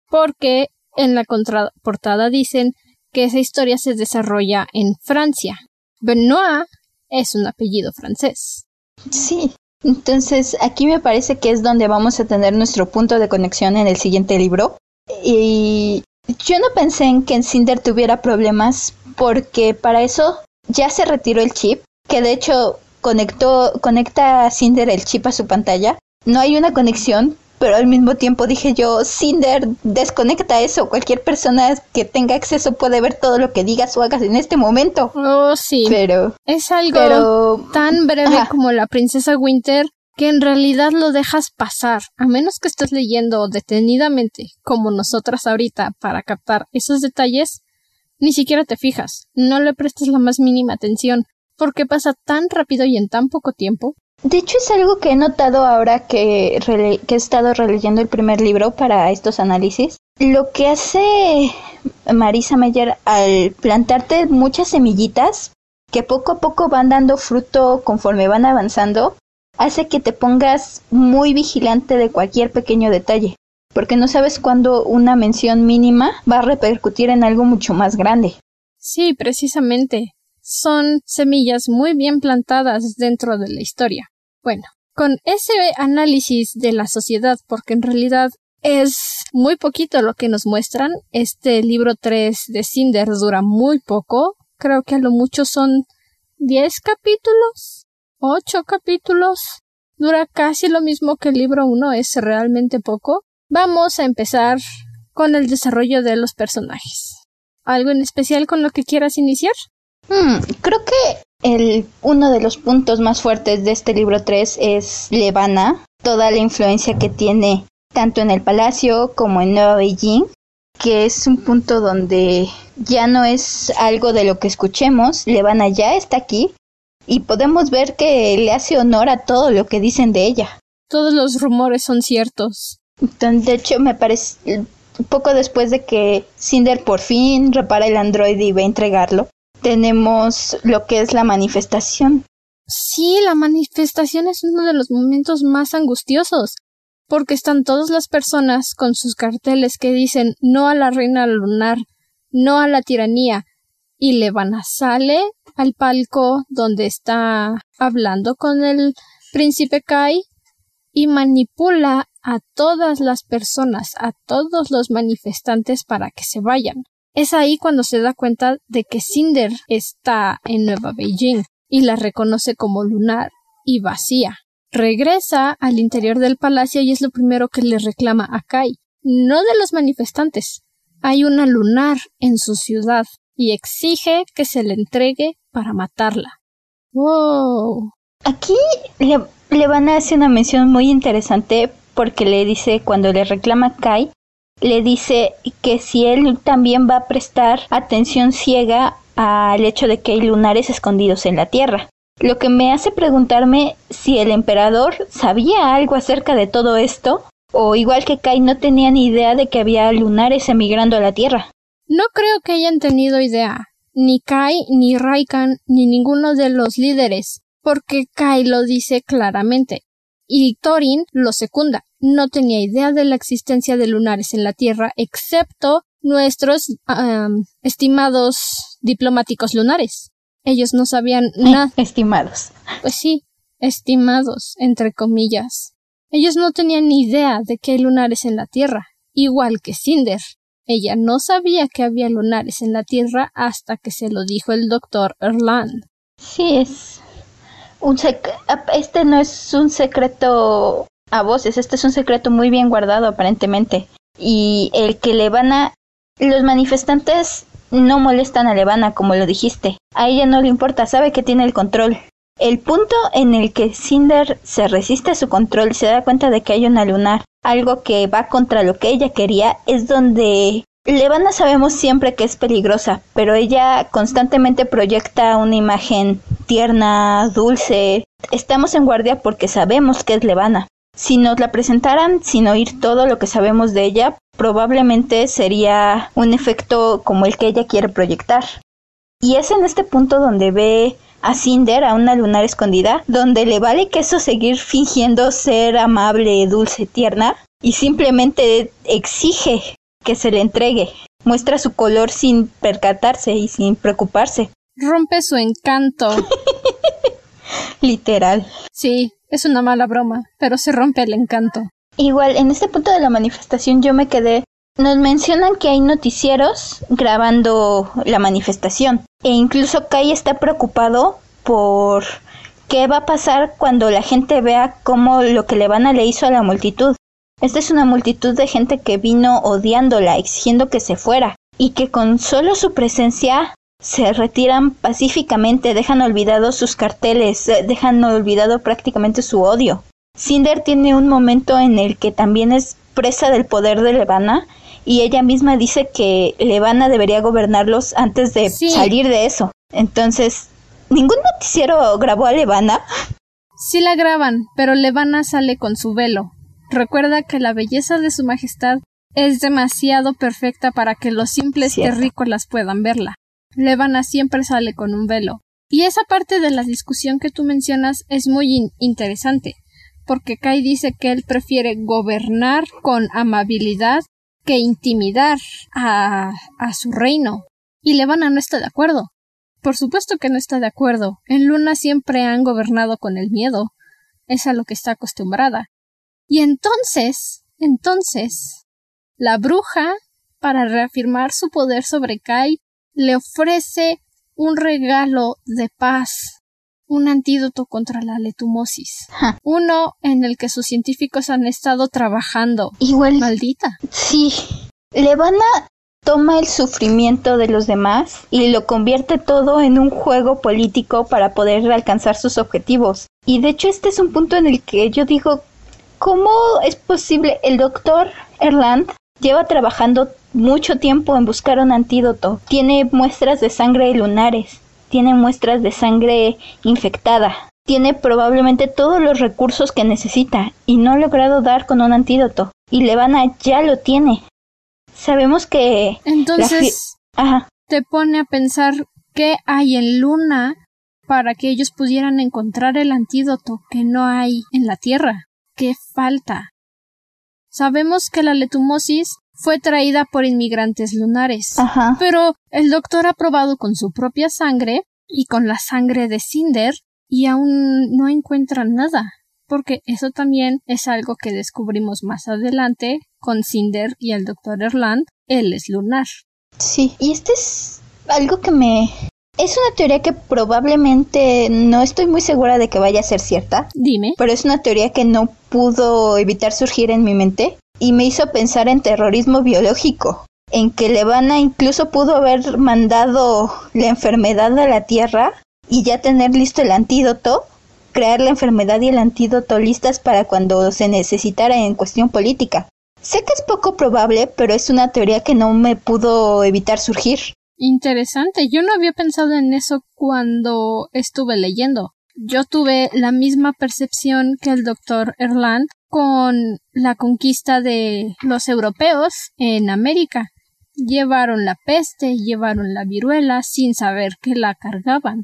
porque en la contraportada dicen que esa historia se desarrolla en Francia. Benoit es un apellido francés. Sí, Entonces, aquí me parece que es donde vamos a tener nuestro punto de conexión en el siguiente libro. Y yo no pensé en que en Cinder tuviera problemas, porque para eso ya se retiró el chip, que de hecho conectó, conecta a Cinder el chip a su pantalla. No hay una conexión, pero al mismo tiempo dije yo, Cinder, desconecta eso. Cualquier persona que tenga acceso puede ver todo lo que digas o hagas en este momento. Oh, sí. Pero es algo pero... tan breve Ajá. como la princesa Winter, que en realidad lo dejas pasar, a menos que estés leyendo detenidamente, como nosotras ahorita, para captar esos detalles. Ni siquiera te fijas, no le prestas la más mínima atención, porque pasa tan rápido y en tan poco tiempo. De hecho, es algo que he notado ahora que, rele- que he estado releyendo el primer libro para estos análisis. Lo que hace Marisa Meyer al plantarte muchas semillitas, que poco a poco van dando fruto conforme van avanzando, hace que te pongas muy vigilante de cualquier pequeño detalle, porque no sabes cuándo una mención mínima va a repercutir en algo mucho más grande. Sí, precisamente. Son semillas muy bien plantadas dentro de la historia. Bueno, con ese análisis de la sociedad, porque en realidad es muy poquito lo que nos muestran, este libro tres de Cinder dura muy poco, creo que a lo mucho son diez capítulos, ocho capítulos, dura casi lo mismo que el libro uno, es realmente poco. Vamos a empezar con el desarrollo de los personajes. ¿Algo en especial con lo que quieras iniciar? Hmm, creo que el, uno de los puntos más fuertes de este libro tres es Levana. Toda la influencia que tiene tanto en el palacio como en Nueva Beijing, que es un punto donde ya no es algo de lo que escuchemos. Levana ya está aquí y podemos ver que le hace honor a todo lo que dicen de ella. Todos los rumores son ciertos. Entonces, de hecho, me parece poco después de que Cinder por fin repara el androide y va a entregarlo, tenemos lo que es la manifestación. Sí, la manifestación es uno de los momentos más angustiosos, porque están todas las personas con sus carteles que dicen no a la reina lunar, no a la tiranía, y Levana sale al palco donde está hablando con el príncipe Kai y manipula a todas las personas, a todos los manifestantes para que se vayan. Es ahí cuando se da cuenta de que Cinder está en Nueva Beijing y la reconoce como lunar y vacía. Regresa al interior del palacio y es lo primero que le reclama a Kai. No de los manifestantes. Hay una lunar en su ciudad y exige que se le entregue para matarla. ¡Wow! Aquí le, le van a hacer una mención muy interesante porque le dice cuando le reclama a Kai, le dice que si él también va a prestar atención ciega al hecho de que hay lunares escondidos en la Tierra. Lo que me hace preguntarme si el emperador sabía algo acerca de todo esto, o igual que Kai no tenía ni idea de que había lunares emigrando a la Tierra. No creo que hayan tenido idea, ni Kai, ni Raikan, ni ninguno de los líderes, porque Kai lo dice claramente. Y Torin lo secunda. No tenía idea de la existencia de lunares en la Tierra, excepto nuestros um, estimados diplomáticos lunares. Ellos no sabían nada. Estimados. Pues sí, estimados, entre comillas. Ellos no tenían ni idea de que hay lunares en la Tierra, igual que Cinder. Ella no sabía que había lunares en la Tierra hasta que se lo dijo el doctor Erland. Sí, es... Un sec- este no es un secreto a voces, este es un secreto muy bien guardado aparentemente. Y el que Levana, los manifestantes no molestan a Levana como lo dijiste, a ella no le importa, sabe que tiene el control. El punto en el que Cinder se resiste a su control, se da cuenta de que hay una lunar, algo que va contra lo que ella quería, es donde Levana sabemos siempre que es peligrosa, pero ella constantemente proyecta una imagen tierna, dulce. Estamos en guardia porque sabemos que es Levana. Si nos la presentaran sin oír todo lo que sabemos de ella, probablemente sería un efecto como el que ella quiere proyectar. Y es en este punto donde ve a Cinder, a una lunar escondida, donde le vale queso seguir fingiendo ser amable, dulce, tierna, y simplemente exige que se le entregue. Muestra su color sin percatarse y sin preocuparse. Rompe su encanto. Literal. Sí, es una mala broma, pero se rompe el encanto. Igual, en este punto de la manifestación yo me quedé... Nos mencionan que hay noticieros grabando la manifestación. E incluso Kai está preocupado por qué va a pasar cuando la gente vea cómo lo que Levana le hizo a la multitud. Esta es una multitud de gente que vino odiándola, exigiendo que se fuera. Y que con solo su presencia se retiran pacíficamente, dejan olvidados sus carteles, dejan olvidado prácticamente su odio. Cinder tiene un momento en el que también es presa del poder de Levana y ella misma dice que Levana debería gobernarlos antes de sí. salir de eso. Entonces, ¿ningún noticiero grabó a Levana? Sí la graban, pero Levana sale con su velo. Recuerda que la belleza de su majestad es demasiado perfecta para que los simples Cierto. terrícolas puedan verla. Levana siempre sale con un velo. Y esa parte de la discusión que tú mencionas es muy in- interesante, porque Kai dice que él prefiere gobernar con amabilidad que intimidar a, a su reino. Y Levana no está de acuerdo. Por supuesto que no está de acuerdo. En Luna siempre han gobernado con el miedo. Es a lo que está acostumbrada. Y entonces, entonces... La bruja, para reafirmar su poder sobre Kai, le ofrece un regalo de paz, un antídoto contra la letumosis, huh. uno en el que sus científicos han estado trabajando. Igual. Maldita. Sí. Levana toma el sufrimiento de los demás y lo convierte todo en un juego político para poder alcanzar sus objetivos. Y de hecho este es un punto en el que yo digo, ¿cómo es posible? El doctor Erland lleva trabajando mucho tiempo en buscar un antídoto. Tiene muestras de sangre lunares, tiene muestras de sangre infectada, tiene probablemente todos los recursos que necesita y no ha logrado dar con un antídoto. Y Levana ya lo tiene. Sabemos que... Entonces fi- Ajá. te pone a pensar qué hay en Luna para que ellos pudieran encontrar el antídoto que no hay en la Tierra. ¿Qué falta? Sabemos que la letumosis fue traída por inmigrantes lunares, Ajá. pero el doctor ha probado con su propia sangre y con la sangre de Cinder y aún no encuentra nada, porque eso también es algo que descubrimos más adelante con Cinder y el doctor Erland, él es lunar. Sí, y este es algo que me... Es una teoría que probablemente no estoy muy segura de que vaya a ser cierta. Dime. Pero es una teoría que no pudo evitar surgir en mi mente y me hizo pensar en terrorismo biológico, en que Levana incluso pudo haber mandado la enfermedad a la Tierra y ya tener listo el antídoto, crear la enfermedad y el antídoto listas para cuando se necesitara en cuestión política. Sé que es poco probable, pero es una teoría que no me pudo evitar surgir. Interesante, yo no había pensado en eso cuando estuve leyendo. Yo tuve la misma percepción que el doctor Erland con la conquista de los europeos en América. Llevaron la peste, llevaron la viruela sin saber que la cargaban.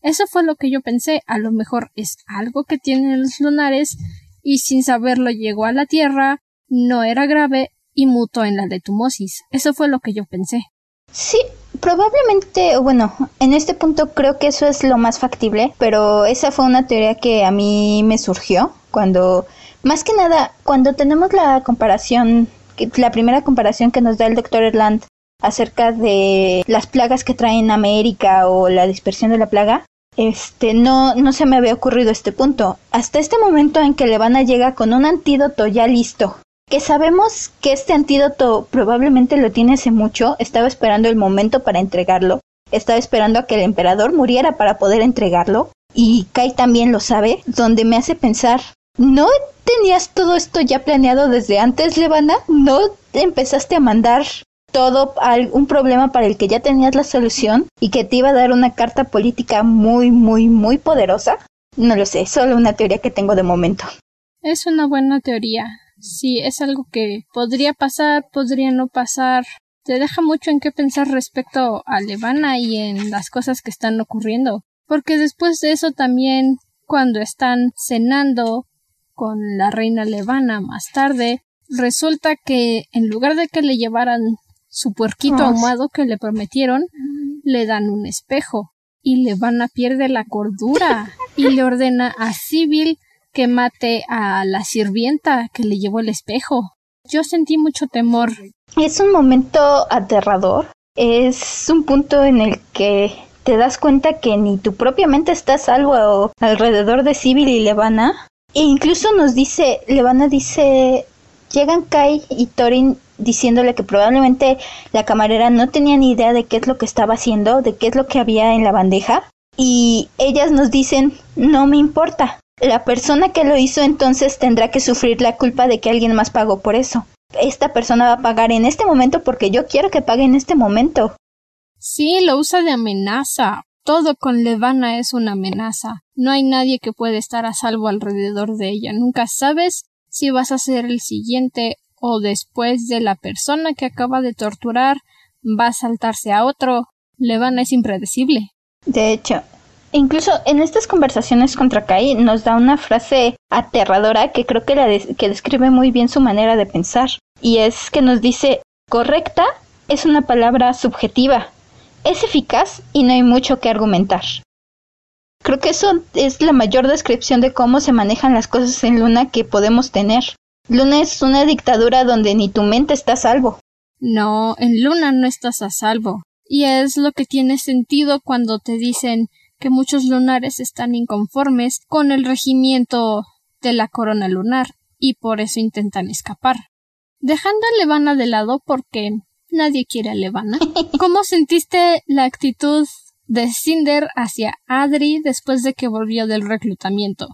Eso fue lo que yo pensé, a lo mejor es algo que tienen los lunares y sin saberlo llegó a la Tierra, no era grave y mutó en la letumosis. Eso fue lo que yo pensé. Sí, probablemente, bueno, en este punto creo que eso es lo más factible, pero esa fue una teoría que a mí me surgió cuando, más que nada, cuando tenemos la comparación, la primera comparación que nos da el doctor Erland acerca de las plagas que traen América o la dispersión de la plaga, este, no, no se me había ocurrido este punto. Hasta este momento en que Levana llega con un antídoto ya listo. Que sabemos que este antídoto probablemente lo tiene hace mucho, estaba esperando el momento para entregarlo, estaba esperando a que el emperador muriera para poder entregarlo, y Kai también lo sabe, donde me hace pensar, ¿no tenías todo esto ya planeado desde antes, Levana? ¿No empezaste a mandar todo a un problema para el que ya tenías la solución y que te iba a dar una carta política muy, muy, muy poderosa? No lo sé, solo una teoría que tengo de momento. Es una buena teoría. Sí, es algo que podría pasar, podría no pasar. Te deja mucho en qué pensar respecto a Levana y en las cosas que están ocurriendo. Porque después de eso también, cuando están cenando con la reina Levana más tarde, resulta que en lugar de que le llevaran su puerquito ahumado que le prometieron, le dan un espejo y Levana pierde la cordura. y le ordena a Sibyl que mate a la sirvienta que le llevó el espejo. Yo sentí mucho temor. Es un momento aterrador. Es un punto en el que te das cuenta que ni tu propia mente está a salvo alrededor de Sibyl y Levana. E incluso nos dice, Levana dice, llegan Kai y Torin diciéndole que probablemente la camarera no tenía ni idea de qué es lo que estaba haciendo, de qué es lo que había en la bandeja. Y ellas nos dicen, no me importa. La persona que lo hizo entonces tendrá que sufrir la culpa de que alguien más pagó por eso. Esta persona va a pagar en este momento porque yo quiero que pague en este momento. Sí, lo usa de amenaza. Todo con Levana es una amenaza. No hay nadie que pueda estar a salvo alrededor de ella. Nunca sabes si vas a ser el siguiente o después de la persona que acaba de torturar va a saltarse a otro. Levana es impredecible. De hecho, incluso en estas conversaciones contra Kai nos da una frase aterradora que creo que, la de- que describe muy bien su manera de pensar. Y es que nos dice, correcta es una palabra subjetiva, es eficaz y no hay mucho que argumentar. Creo que eso es la mayor descripción de cómo se manejan las cosas en Luna que podemos tener. Luna es una dictadura donde ni tu mente está a salvo. No, en Luna no estás a salvo. Y es lo que tiene sentido cuando te dicen que muchos lunares están inconformes con el regimiento de la corona lunar y por eso intentan escapar. Dejando a Levana de lado porque nadie quiere a Levana. ¿Cómo sentiste la actitud de Cinder hacia Adri después de que volvió del reclutamiento?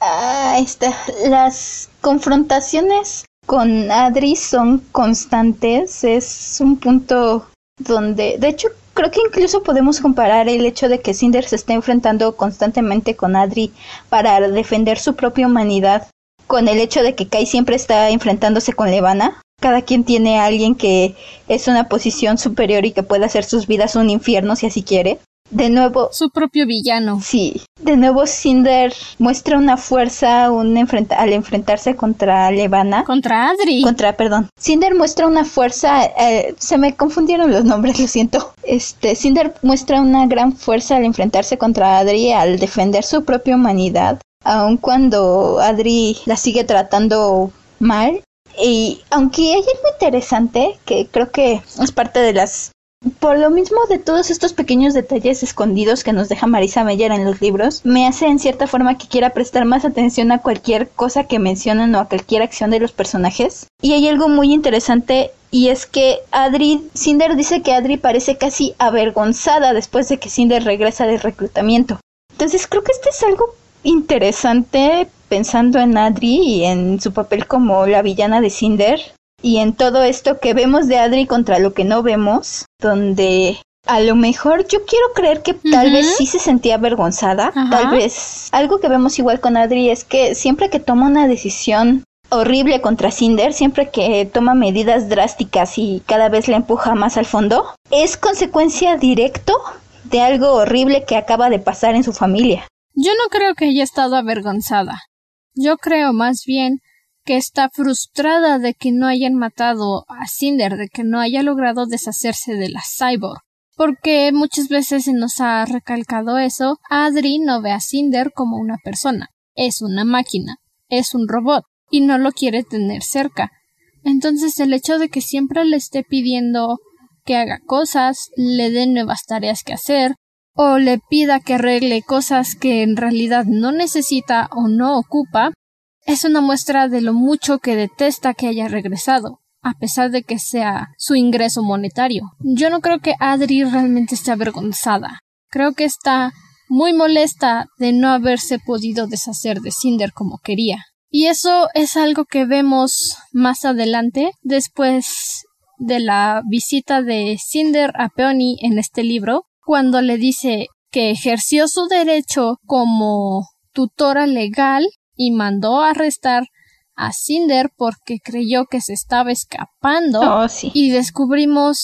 Ah, esta, las confrontaciones con Adri son constantes, es un punto donde, de hecho, creo que incluso podemos comparar el hecho de que Cinder se está enfrentando constantemente con Adri para defender su propia humanidad, con el hecho de que Kai siempre está enfrentándose con Levana. Cada quien tiene a alguien que es una posición superior y que puede hacer sus vidas un infierno si así quiere. De nuevo, su propio villano. Sí. De nuevo, Cinder muestra una fuerza un enfrenta- al enfrentarse contra Levana. Contra Adri. Contra, perdón. Cinder muestra una fuerza. Eh, se me confundieron los nombres, lo siento. Este, Cinder muestra una gran fuerza al enfrentarse contra Adri, al defender su propia humanidad. Aun cuando Adri la sigue tratando mal. Y aunque ella es muy interesante, que creo que es parte de las. Por lo mismo de todos estos pequeños detalles escondidos que nos deja Marisa Meyer en los libros, me hace en cierta forma que quiera prestar más atención a cualquier cosa que mencionan o a cualquier acción de los personajes. Y hay algo muy interesante y es que Adri, Cinder dice que Adri parece casi avergonzada después de que Cinder regresa del reclutamiento. Entonces creo que este es algo interesante pensando en Adri y en su papel como la villana de Cinder. Y en todo esto que vemos de Adri contra lo que no vemos, donde a lo mejor yo quiero creer que tal uh-huh. vez sí se sentía avergonzada, uh-huh. tal vez algo que vemos igual con Adri es que siempre que toma una decisión horrible contra Cinder, siempre que toma medidas drásticas y cada vez la empuja más al fondo, es consecuencia directa de algo horrible que acaba de pasar en su familia. Yo no creo que haya estado avergonzada, yo creo más bien que está frustrada de que no hayan matado a Cinder, de que no haya logrado deshacerse de la cyborg. Porque muchas veces se nos ha recalcado eso, Adri no ve a Cinder como una persona, es una máquina, es un robot, y no lo quiere tener cerca. Entonces el hecho de que siempre le esté pidiendo que haga cosas, le dé nuevas tareas que hacer, o le pida que arregle cosas que en realidad no necesita o no ocupa, es una muestra de lo mucho que detesta que haya regresado, a pesar de que sea su ingreso monetario. Yo no creo que Adri realmente esté avergonzada. Creo que está muy molesta de no haberse podido deshacer de Cinder como quería. Y eso es algo que vemos más adelante, después de la visita de Cinder a Peony en este libro, cuando le dice que ejerció su derecho como tutora legal y mandó a arrestar a Cinder porque creyó que se estaba escapando. Oh, sí. Y descubrimos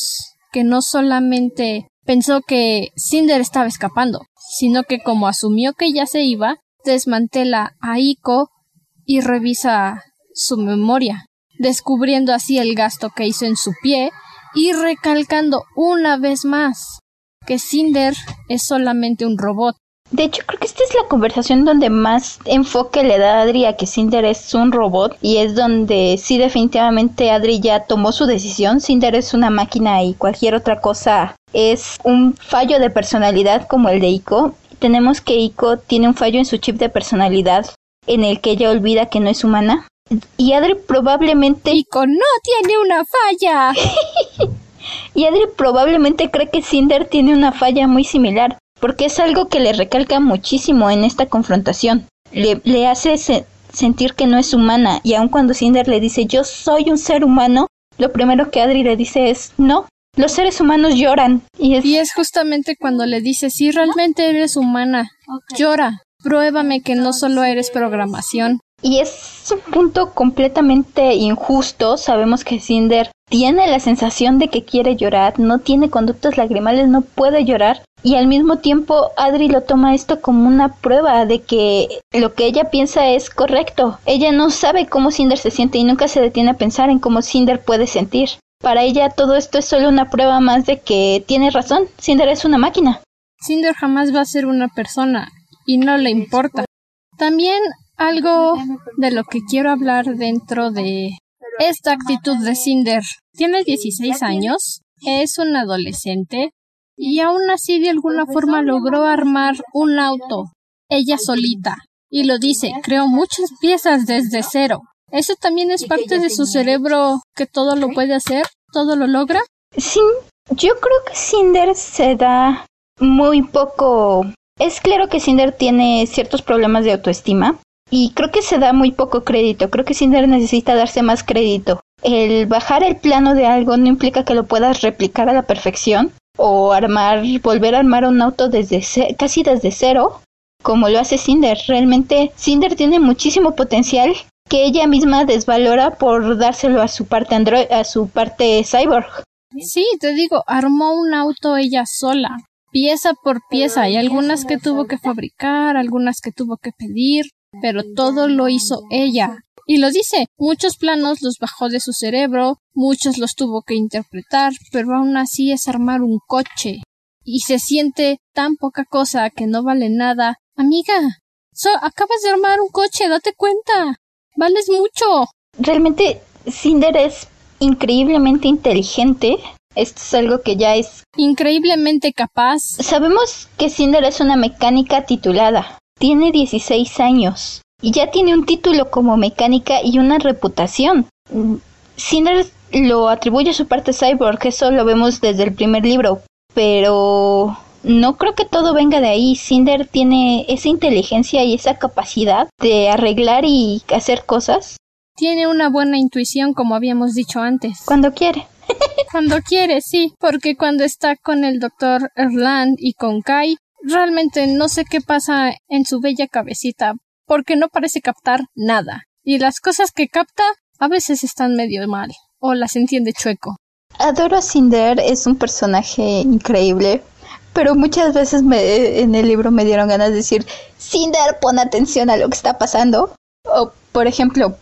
que no solamente pensó que Cinder estaba escapando, sino que como asumió que ya se iba, desmantela a Iko y revisa su memoria, descubriendo así el gasto que hizo en su pie y recalcando una vez más que Cinder es solamente un robot, De hecho, creo que esta es la conversación donde más enfoque le da Adri a que Cinder es un robot, y es donde sí definitivamente Adri ya tomó su decisión. Cinder es una máquina y cualquier otra cosa es un fallo de personalidad como el de Iko. Tenemos que Iko tiene un fallo en su chip de personalidad en el que ella olvida que no es humana. Y Adri probablemente... ¡Iko no tiene una falla! Y Adri probablemente cree que Cinder tiene una falla muy similar, porque es algo que le recalca muchísimo en esta confrontación. Le, le hace se- sentir que no es humana, y aun cuando Cinder le dice yo soy un ser humano, lo primero que Adri le dice es no, los seres humanos lloran. Y es, y es justamente cuando le dice si realmente eres humana, okay, llora, pruébame que no solo eres programación. Y es un punto completamente injusto. Sabemos que Cinder tiene la sensación de que quiere llorar, no tiene conductas lagrimales, no puede llorar, y al mismo tiempo Adri lo toma esto como una prueba de que lo que ella piensa es correcto. Ella no sabe cómo Cinder se siente y nunca se detiene a pensar en cómo Cinder puede sentir. Para ella todo esto es solo una prueba más de que tiene razón, Cinder es una máquina. Cinder jamás va a ser una persona y no le importa. También... algo de lo que quiero hablar dentro de esta actitud de Cinder. Tiene dieciséis años, es un adolescente y aún así de alguna forma logró armar un auto, ella solita. Y lo dice, creó muchas piezas desde cero. ¿Eso también es parte de su cerebro que todo lo puede hacer, todo lo logra? Sí, yo creo que Cinder se da muy poco... Es claro que Cinder tiene ciertos problemas de autoestima. Y creo que se da muy poco crédito, creo que Cinder necesita darse más crédito. El bajar el plano de algo no implica que lo puedas replicar a la perfección o armar, volver a armar un auto desde ce- casi desde cero, como lo hace Cinder. Realmente Cinder tiene muchísimo potencial que ella misma desvalora por dárselo a su parte android, a su parte cyborg. Sí, te digo, armó un auto ella sola, pieza por pieza, y algunas que tuvo que fabricar, algunas que tuvo que pedir. Pero todo lo hizo ella. Y lo dice, muchos planos los bajó de su cerebro, muchos los tuvo que interpretar, pero aún así es armar un coche. Y se siente tan poca cosa que no vale nada. Amiga, so, acabas de armar un coche, date cuenta. Vales mucho. Realmente Cinder es increíblemente inteligente. Esto es algo que ya es... increíblemente capaz. Sabemos que Cinder es una mecánica titulada. Tiene dieciséis años y ya tiene un título como mecánica y una reputación. Cinder lo atribuye a su parte cyborg, eso lo vemos desde el primer libro, pero no creo que todo venga de ahí. Cinder tiene esa inteligencia y esa capacidad de arreglar y hacer cosas. Tiene una buena intuición, como habíamos dicho antes. Cuando quiere. Cuando quiere, sí, porque cuando está con el doctor Erland y con Kai, realmente no sé qué pasa en su bella cabecita, porque no parece captar nada. Y las cosas que capta a veces están medio mal, o las entiende chueco. Adoro a Cinder, es un personaje increíble, pero muchas veces me, en el libro me dieron ganas de decir Cinder, pon atención a lo que está pasando. O, por ejemplo,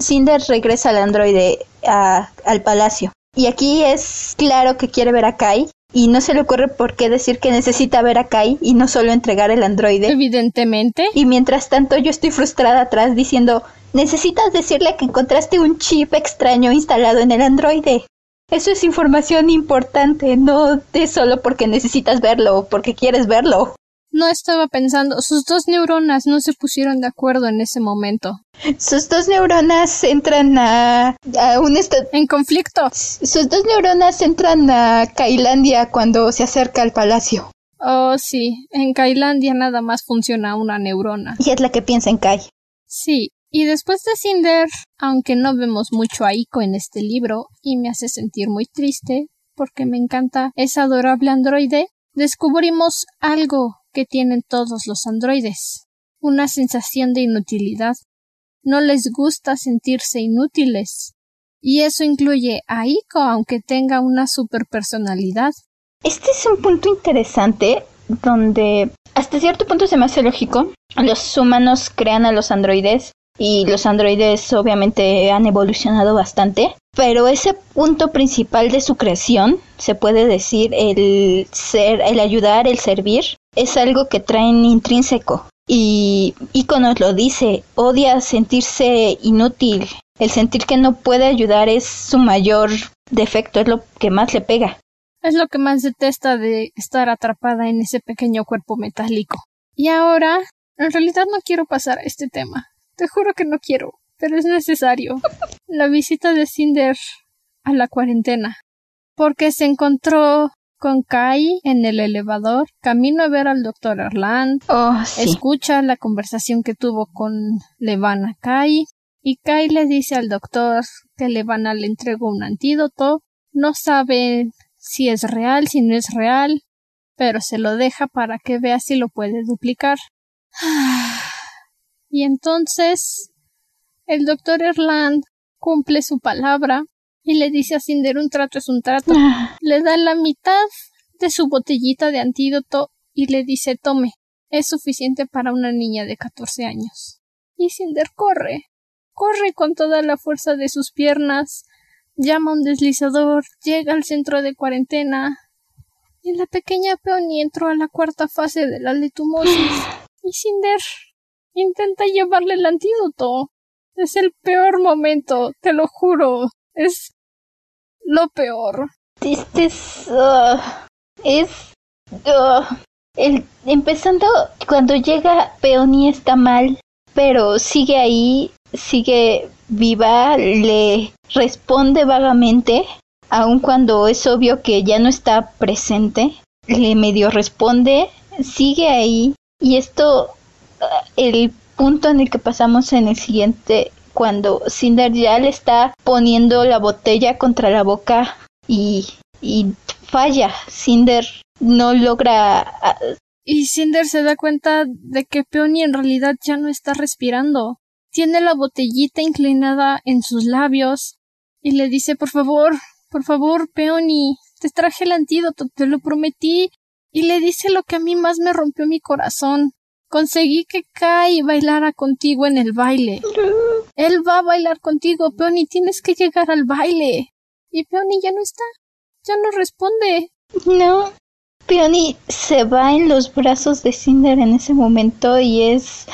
Cinder regresa al androide a, al palacio. Y aquí es claro que quiere ver a Kai. Y no se le ocurre por qué decir que necesita ver a Kai y no solo entregar el androide. Evidentemente. Y mientras tanto yo estoy frustrada atrás diciendo, necesitas decirle que encontraste un chip extraño instalado en el androide. Eso es información importante, no es solo porque necesitas verlo o porque quieres verlo. No estaba pensando, sus dos neuronas no se pusieron de acuerdo en ese momento. Sus dos neuronas entran a, a un... Est- en conflicto. Sus dos neuronas entran a Kailandia cuando se acerca al palacio. Oh, sí, en Kailandia nada más funciona una neurona. Y es la que piensa en Kai. Sí, y después de Cinder, aunque no vemos mucho a Iko en este libro, y me hace sentir muy triste, porque me encanta ese adorable androide, descubrimos algo que tienen todos los androides, una sensación de inutilidad. No les gusta sentirse inútiles, y eso incluye a Iko, aunque tenga una superpersonalidad. Este es un punto interesante donde hasta cierto punto se me hace lógico. Los humanos crean a los androides y los androides obviamente han evolucionado bastante, pero ese punto principal de su creación, se puede decir, el ser, el ayudar, el servir, es algo que traen intrínseco. Y Iko nos lo dice, odia sentirse inútil. El sentir que no puede ayudar es su mayor defecto, es lo que más le pega. Es lo que más detesta de estar atrapada en ese pequeño cuerpo metálico. Y ahora, en realidad no quiero pasar a este tema. Te juro que no quiero, pero es necesario. La visita de Cinder a la cuarentena. Porque se encontró con Kai en el elevador, camino a ver al doctor Erland, oh, sí. Escucha la conversación que tuvo con Levana Kai, y Kai le dice al doctor que Levana le entregó un antídoto, no sabe si es real, si no es real, pero se lo deja para que vea si lo puede duplicar. Y entonces el doctor Erland cumple su palabra y le dice a Cinder, un trato es un trato. Le da la mitad de su botellita de antídoto y le dice, tome, es suficiente para una niña de catorce años. Y Cinder corre, corre con toda la fuerza de sus piernas, llama a un deslizador, llega al centro de cuarentena. Y la pequeña Peony entró a la cuarta fase de la letumosis. Y Cinder intenta llevarle el antídoto. Es el peor momento, te lo juro. Es... lo peor. Este es... Uh, es... Uh, el, empezando cuando llega Peony está mal, pero sigue ahí, sigue viva, le responde vagamente, aun cuando es obvio que ya no está presente, le medio responde, sigue ahí, y esto, uh, el punto en el que pasamos en el siguiente... Cuando Cinder ya le está poniendo la botella contra la boca y, y falla. Cinder no logra... Y Cinder se da cuenta de que Peony en realidad ya no está respirando. Tiene la botellita inclinada en sus labios y le dice, por favor, por favor, Peony, te traje el antídoto, te lo prometí. Y le dice lo que a mí más me rompió mi corazón. Conseguí que Kai bailara contigo en el baile. Él va a bailar contigo, Peony, tienes que llegar al baile. Y Peony ya no está, ya no responde. No, Peony se va en los brazos de Cinder en ese momento y es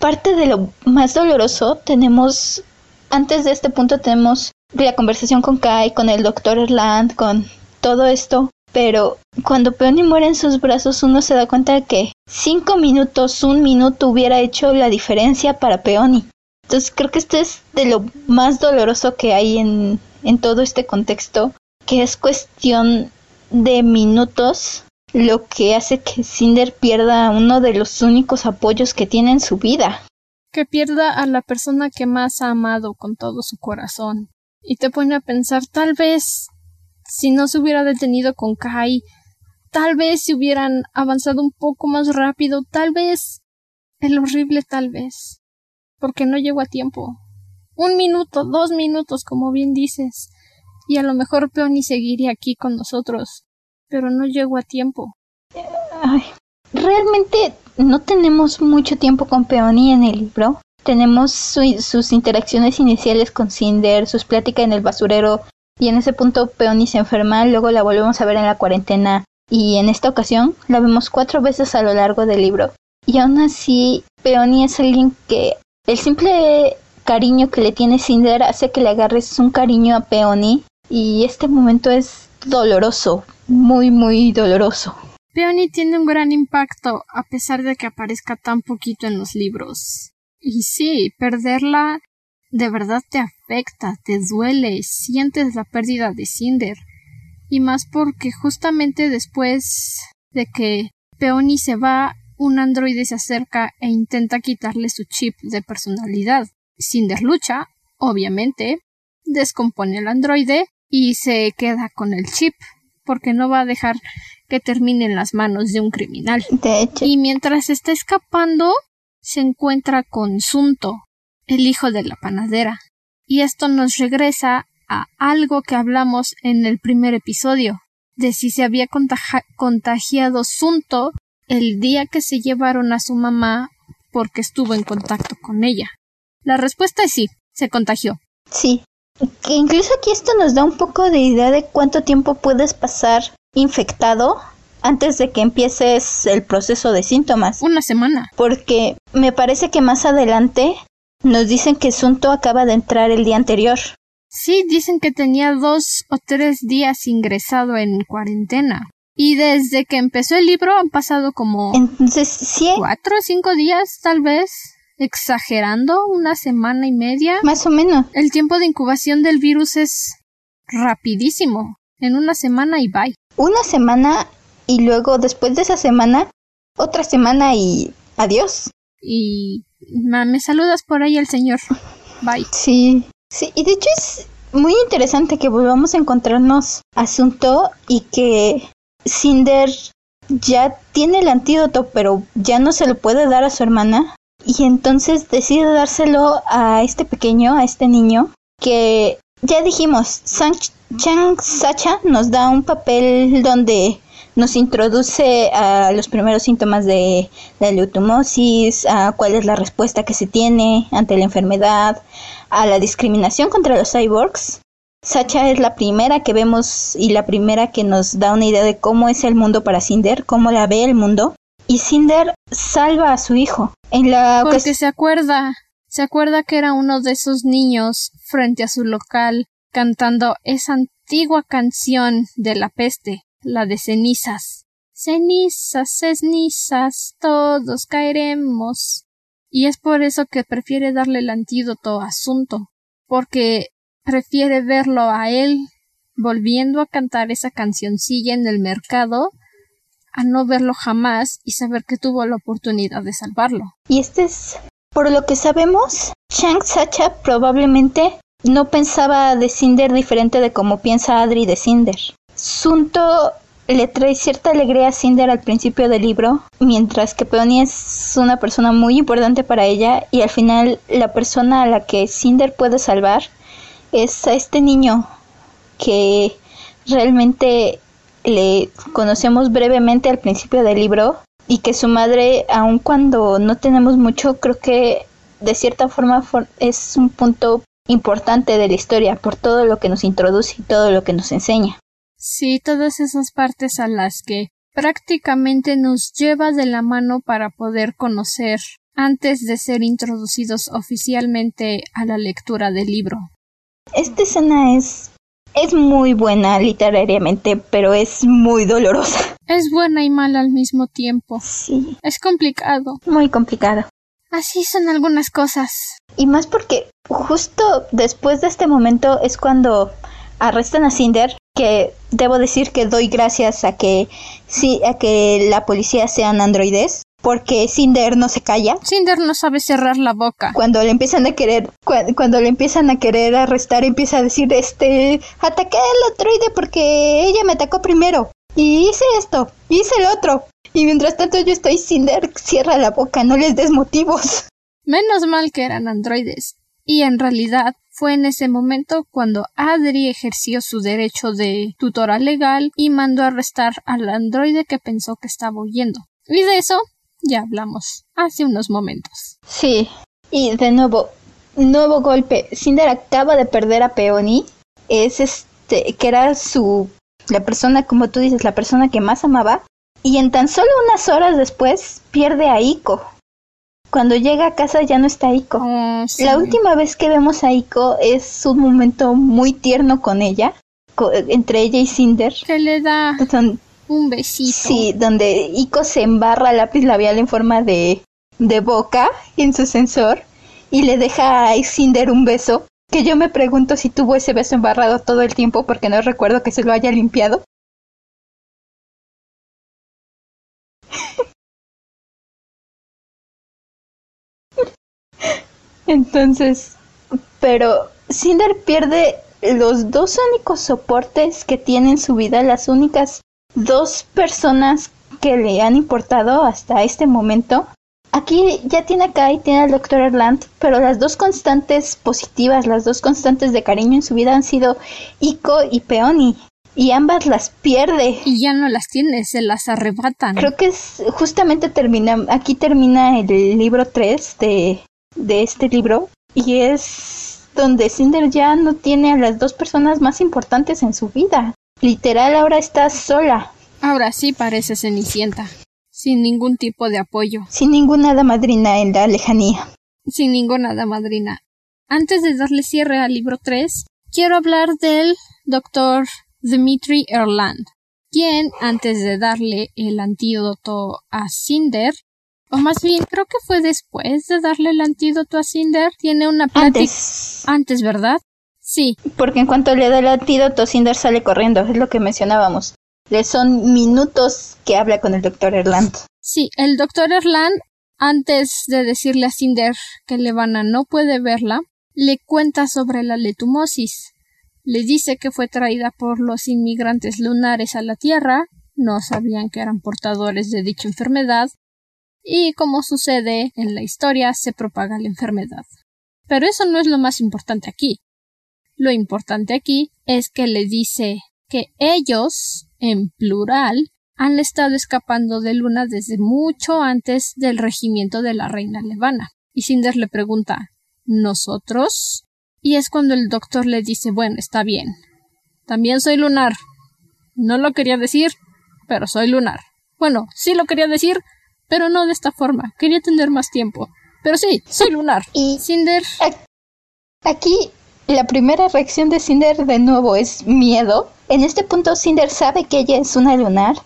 parte de lo más doloroso. Tenemos, antes de este punto tenemos la conversación con Kai, con el doctor Erland, con todo esto. Pero cuando Peony muere en sus brazos, uno se da cuenta de que cinco minutos, un minuto hubiera hecho la diferencia para Peony. Entonces creo que esto es de lo más doloroso que hay en, en todo este contexto, que es cuestión de minutos lo que hace que Cinder pierda uno de los únicos apoyos que tiene en su vida. Que pierda a la persona que más ha amado con todo su corazón. Y te pone a pensar, tal vez... si no se hubiera detenido con Kai, tal vez si hubieran avanzado un poco más rápido, tal vez, el horrible tal vez, porque no llegó a tiempo. Un minuto, dos minutos, como bien dices, y a lo mejor Peony seguiría aquí con nosotros, pero no llegó a tiempo. Ay, realmente no tenemos mucho tiempo con Peony en el libro. Tenemos su, sus interacciones iniciales con Cinder, sus pláticas en el basurero. Y en ese punto Peony se enferma, luego la volvemos a ver en la cuarentena. Y en esta ocasión la vemos cuatro veces a lo largo del libro. Y aún así, Peony es alguien que... el simple cariño que le tiene Cinder hace que le agarres un cariño a Peony. Y este momento es doloroso, muy muy doloroso. Peony tiene un gran impacto, a pesar de que aparezca tan poquito en los libros. Y sí, perderla... de verdad te afecta, te duele, sientes la pérdida de Cinder. Y más porque justamente después de que Peony se va, un androide se acerca e intenta quitarle su chip de personalidad. Cinder lucha, obviamente, descompone el androide y se queda con el chip, porque no va a dejar que termine en las manos de un criminal. De hecho. Y mientras está escapando, se encuentra con Sunto, el hijo de la panadera. Y esto nos regresa a algo que hablamos en el primer episodio, de si se había contagi- contagiado Sunto el día que se llevaron a su mamá porque estuvo en contacto con ella. La respuesta es sí, se contagió. Sí, que incluso aquí esto nos da un poco de idea de cuánto tiempo puedes pasar infectado antes de que empieces el proceso de síntomas. Una semana. Porque me parece que más adelante nos dicen que Sunto acaba de entrar el día anterior. Sí, dicen que tenía dos o tres días ingresado en cuarentena. Y desde que empezó el libro han pasado como... Entonces, ¿sí? Cuatro o cinco días, tal vez, exagerando, una semana y media. Más o menos. El tiempo de incubación del virus es rapidísimo. En una semana y bye. Una semana y luego, después de esa semana, otra semana y adiós. Y me saludas por ahí al señor. Bye. Sí. Sí, y de hecho es muy interesante que volvamos a encontrarnos a Sunto y que Cinder ya tiene el antídoto, pero ya no se lo puede dar a su hermana. Y entonces decide dárselo a este pequeño, a este niño, que ya dijimos, Chang Sacha nos da un papel donde nos introduce a los primeros síntomas de la leucomatosis, a cuál es la respuesta que se tiene ante la enfermedad, a la discriminación contra los cyborgs. Sacha es la primera que vemos y la primera que nos da una idea de cómo es el mundo para Cinder, cómo la ve el mundo. Y Cinder salva a su hijo. En la Porque ocas- se acuerda, se acuerda que era uno de esos niños frente a su local cantando esa antigua canción de la peste, la de cenizas. Cenizas, cenizas, todos caeremos. Y es por eso que prefiere darle el antídoto a Sunto, porque prefiere verlo a él volviendo a cantar esa cancioncilla en el mercado a no verlo jamás y saber que tuvo la oportunidad de salvarlo. Y este es, por lo que sabemos, Shang Sacha probablemente no pensaba de Cinder diferente de como piensa Adri de Cinder. Sunto le trae cierta alegría a Cinder al principio del libro, mientras que Peony es una persona muy importante para ella y al final la persona a la que Cinder puede salvar es a este niño que realmente le conocemos brevemente al principio del libro y que su madre, aun cuando no tenemos mucho, creo que de cierta forma es un punto importante de la historia por todo lo que nos introduce y todo lo que nos enseña. Sí, todas esas partes a las que prácticamente nos lleva de la mano para poder conocer antes de ser introducidos oficialmente a la lectura del libro. Esta escena es, es muy buena literariamente, pero es muy dolorosa. Es buena y mala al mismo tiempo. Sí. Es complicado. Muy complicado. Así son algunas cosas. Y más porque justo después de este momento es cuando arrestan a Cinder, que debo decir que doy gracias a que, sí, a que la policía sean androides. Porque Cinder no se calla. Cinder no sabe cerrar la boca. Cuando le empiezan a querer cu- cuando le empiezan a querer arrestar, empieza a decir, este, ataqué al androide porque ella me atacó primero. Y hice esto, hice el otro. Y mientras tanto yo estoy, Cinder, cierra la boca, no les des motivos. Menos mal que eran androides. Y en realidad fue en ese momento cuando Adri ejerció su derecho de tutora legal y mandó a arrestar al androide que pensó que estaba huyendo. Y de eso ya hablamos hace unos momentos. Sí, y de nuevo, nuevo golpe. Cinder acaba de perder a Peony, es este, que era su, la persona, como tú dices, la persona que más amaba. Y en tan solo unas horas después, pierde a Iko. Cuando llega a casa ya no está Iko. Mm, sí. La última vez que vemos a Iko es un momento muy tierno con ella, co- entre ella y Cinder. Que le da... Son, un besito. Sí, donde Iko se embarra lápiz labial en forma de, de boca en su sensor y le deja a Cinder un beso, que yo me pregunto si tuvo ese beso embarrado todo el tiempo porque no recuerdo que se lo haya limpiado. Entonces, pero Cinder pierde los dos únicos soportes que tiene en su vida, las únicas dos personas que le han importado hasta este momento. Aquí ya tiene a Kai, tiene al doctor Erland, pero las dos constantes positivas, las dos constantes de cariño en su vida han sido Iko y Peony. Y ambas las pierde. Y ya no las tiene, se las arrebatan. Creo que es justamente termina, aquí termina el libro tres de, de este libro. Y es donde Cinder ya no tiene a las dos personas más importantes en su vida. Literal, ahora está sola. Ahora sí parece Cenicienta, sin ningún tipo de apoyo. Sin ninguna hada madrina en la lejanía. Sin ninguna hada madrina. Antes de darle cierre al libro tres, quiero hablar del doctor Dmitri Erland, quien antes de darle el antídoto a Cinder, o más bien, creo que fue después de darle el antídoto a Cinder, tiene una plática... Antes. Antes, ¿verdad? Sí. Porque en cuanto le da el antídoto, Cinder sale corriendo, es lo que mencionábamos. Le son minutos que habla con el doctor Erland. Sí, el doctor Erland, antes de decirle a Cinder que Levana no puede verla, le cuenta sobre la letumosis. Le dice que fue traída por los inmigrantes lunares a la Tierra, no sabían que eran portadores de dicha enfermedad, y como sucede en la historia, se propaga la enfermedad. Pero eso no es lo más importante aquí. Lo importante aquí es que le dice que ellos, en plural, han estado escapando de Luna desde mucho antes del regimiento de la reina Levana. Y Cinder le pregunta, ¿nosotros? Y es cuando el doctor le dice, bueno, está bien, también soy lunar. No lo quería decir, pero soy lunar. Bueno, sí lo quería decir, pero no de esta forma. Quería tener más tiempo. Pero sí, soy lunar. Y Cinder... Aquí la primera reacción de Cinder de nuevo es miedo. En este punto Cinder sabe que ella es una lunar.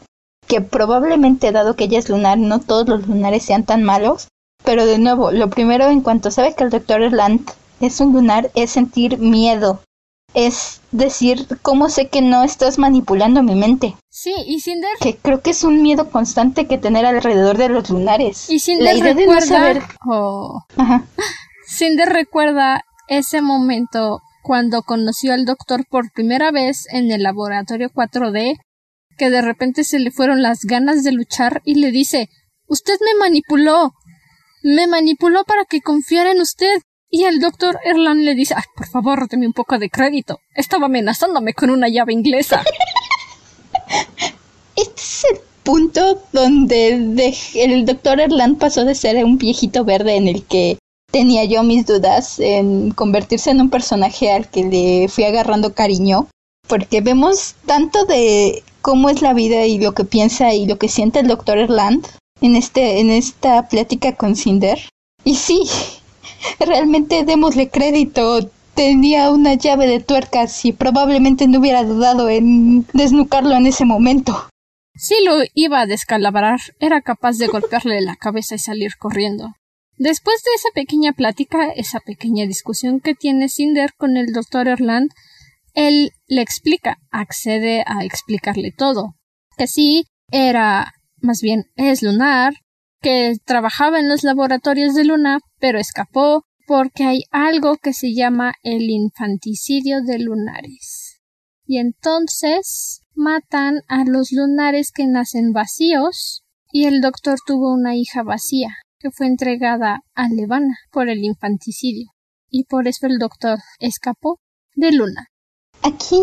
Que probablemente dado que ella es lunar, no todos los lunares sean tan malos. Pero de nuevo, lo primero en cuanto sabe que el doctor Erland es un lunar es sentir miedo. Es decir, ¿cómo sé que no estás manipulando mi mente? Sí, y Cinder... Que creo que es un miedo constante que tener alrededor de los lunares. Y Cinder la idea recuerda... De no saber... oh. Ajá. Cinder recuerda ese momento cuando conoció al doctor por primera vez en el laboratorio cuatro D, que de repente se le fueron las ganas de luchar y le dice, usted me manipuló, me manipuló para que confiara en usted. Y el doctor Erland le dice, ay, por favor, deme un poco de crédito. Estaba amenazándome con una llave inglesa. Este es el punto donde de- el doctor Erland pasó de ser un viejito verde en el que tenía yo mis dudas en convertirse en un personaje al que le fui agarrando cariño. Porque vemos tanto de cómo es la vida y lo que piensa y lo que siente el doctor Erland en, este, en esta plática con Cinder. Y sí... Realmente démosle crédito, tenía una llave de tuercas y probablemente no hubiera dudado en desnucarlo en ese momento. Si lo iba a descalabrar, era capaz de golpearle la cabeza y salir corriendo. Después de esa pequeña plática, esa pequeña discusión que tiene Cinder con el doctor Erland, él le explica, accede a explicarle todo. Que sí, era, más bien es lunar, que trabajaba en los laboratorios de Luna, pero escapó porque hay algo que se llama el infanticidio de lunares. Y entonces matan a los lunares que nacen vacíos y el doctor tuvo una hija vacía que fue entregada a Levana por el infanticidio y por eso el doctor escapó de Luna. Aquí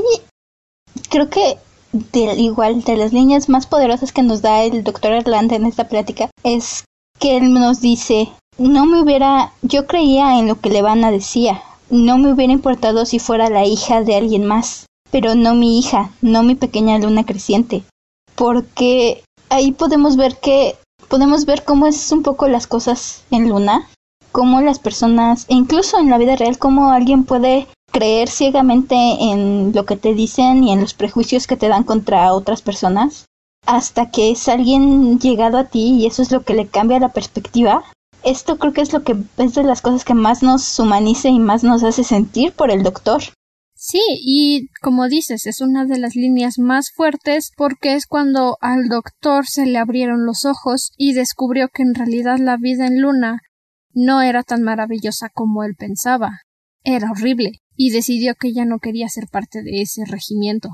creo que De, igual, de las líneas más poderosas que nos da el doctor Erland en esta plática es que él nos dice, no me hubiera, yo creía en lo que Levana decía, no me hubiera importado si fuera la hija de alguien más, pero no mi hija, no mi pequeña luna creciente, porque ahí podemos ver que, podemos ver cómo es un poco las cosas en Luna, cómo las personas, e incluso en la vida real, cómo alguien puede creer ciegamente en lo que te dicen y en los prejuicios que te dan contra otras personas hasta que es alguien llegado a ti y eso es lo que le cambia la perspectiva. Esto creo que es lo que es de las cosas que más nos humaniza y más nos hace sentir por el doctor. Sí, y como dices, es una de las líneas más fuertes porque es cuando al doctor se le abrieron los ojos y descubrió que en realidad la vida en Luna no era tan maravillosa como él pensaba. Era horrible. Y decidió que ya no quería ser parte de ese regimiento.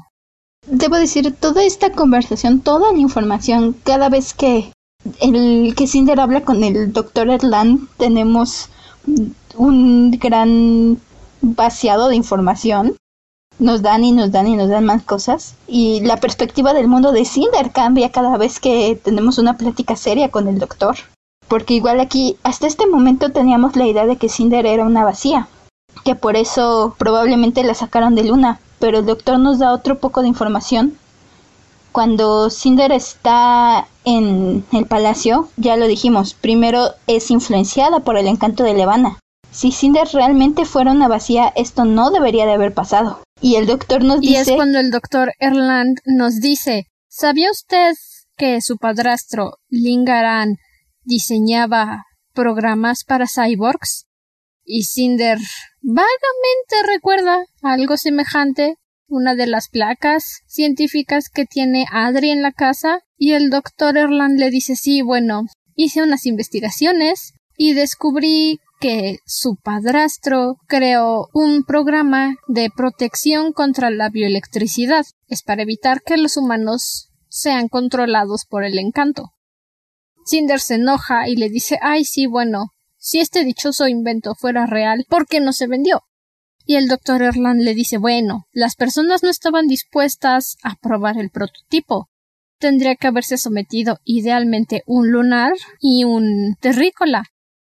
Debo decir, toda esta conversación, toda la información, cada vez que el que Cinder habla con el doctor Erland, tenemos un gran vaciado de información. Nos dan y nos dan y nos dan más cosas. Y la perspectiva del mundo de Cinder cambia cada vez que tenemos una plática seria con el doctor. Porque igual aquí, hasta este momento teníamos la idea de que Cinder era una vacía. Que por eso probablemente la sacaron de Luna, pero el doctor nos da otro poco de información Cuando Cinder está en el palacio, ya lo dijimos, primero es influenciada por el encanto de Levana. Si Cinder realmente fuera una vacía, esto no debería de haber pasado. Y el doctor nos dice... Y es cuando el doctor Erland nos dice, ¿sabía usted que su padrastro, Linh Garan, diseñaba programas para cyborgs? Y Cinder vagamente recuerda algo semejante, una de las placas científicas que tiene Adri en la casa, y el doctor Erland le dice, sí, bueno, hice unas investigaciones y descubrí que su padrastro creó un programa de protección contra la bioelectricidad. Es para evitar que los humanos sean controlados por el encanto. Cinder se enoja y le dice, ay, sí, bueno, si este dichoso invento fuera real, ¿por qué no se vendió? Y el doctor Erland le dice, bueno, las personas no estaban dispuestas a probar el prototipo. Tendría que haberse sometido idealmente un lunar y un terrícola.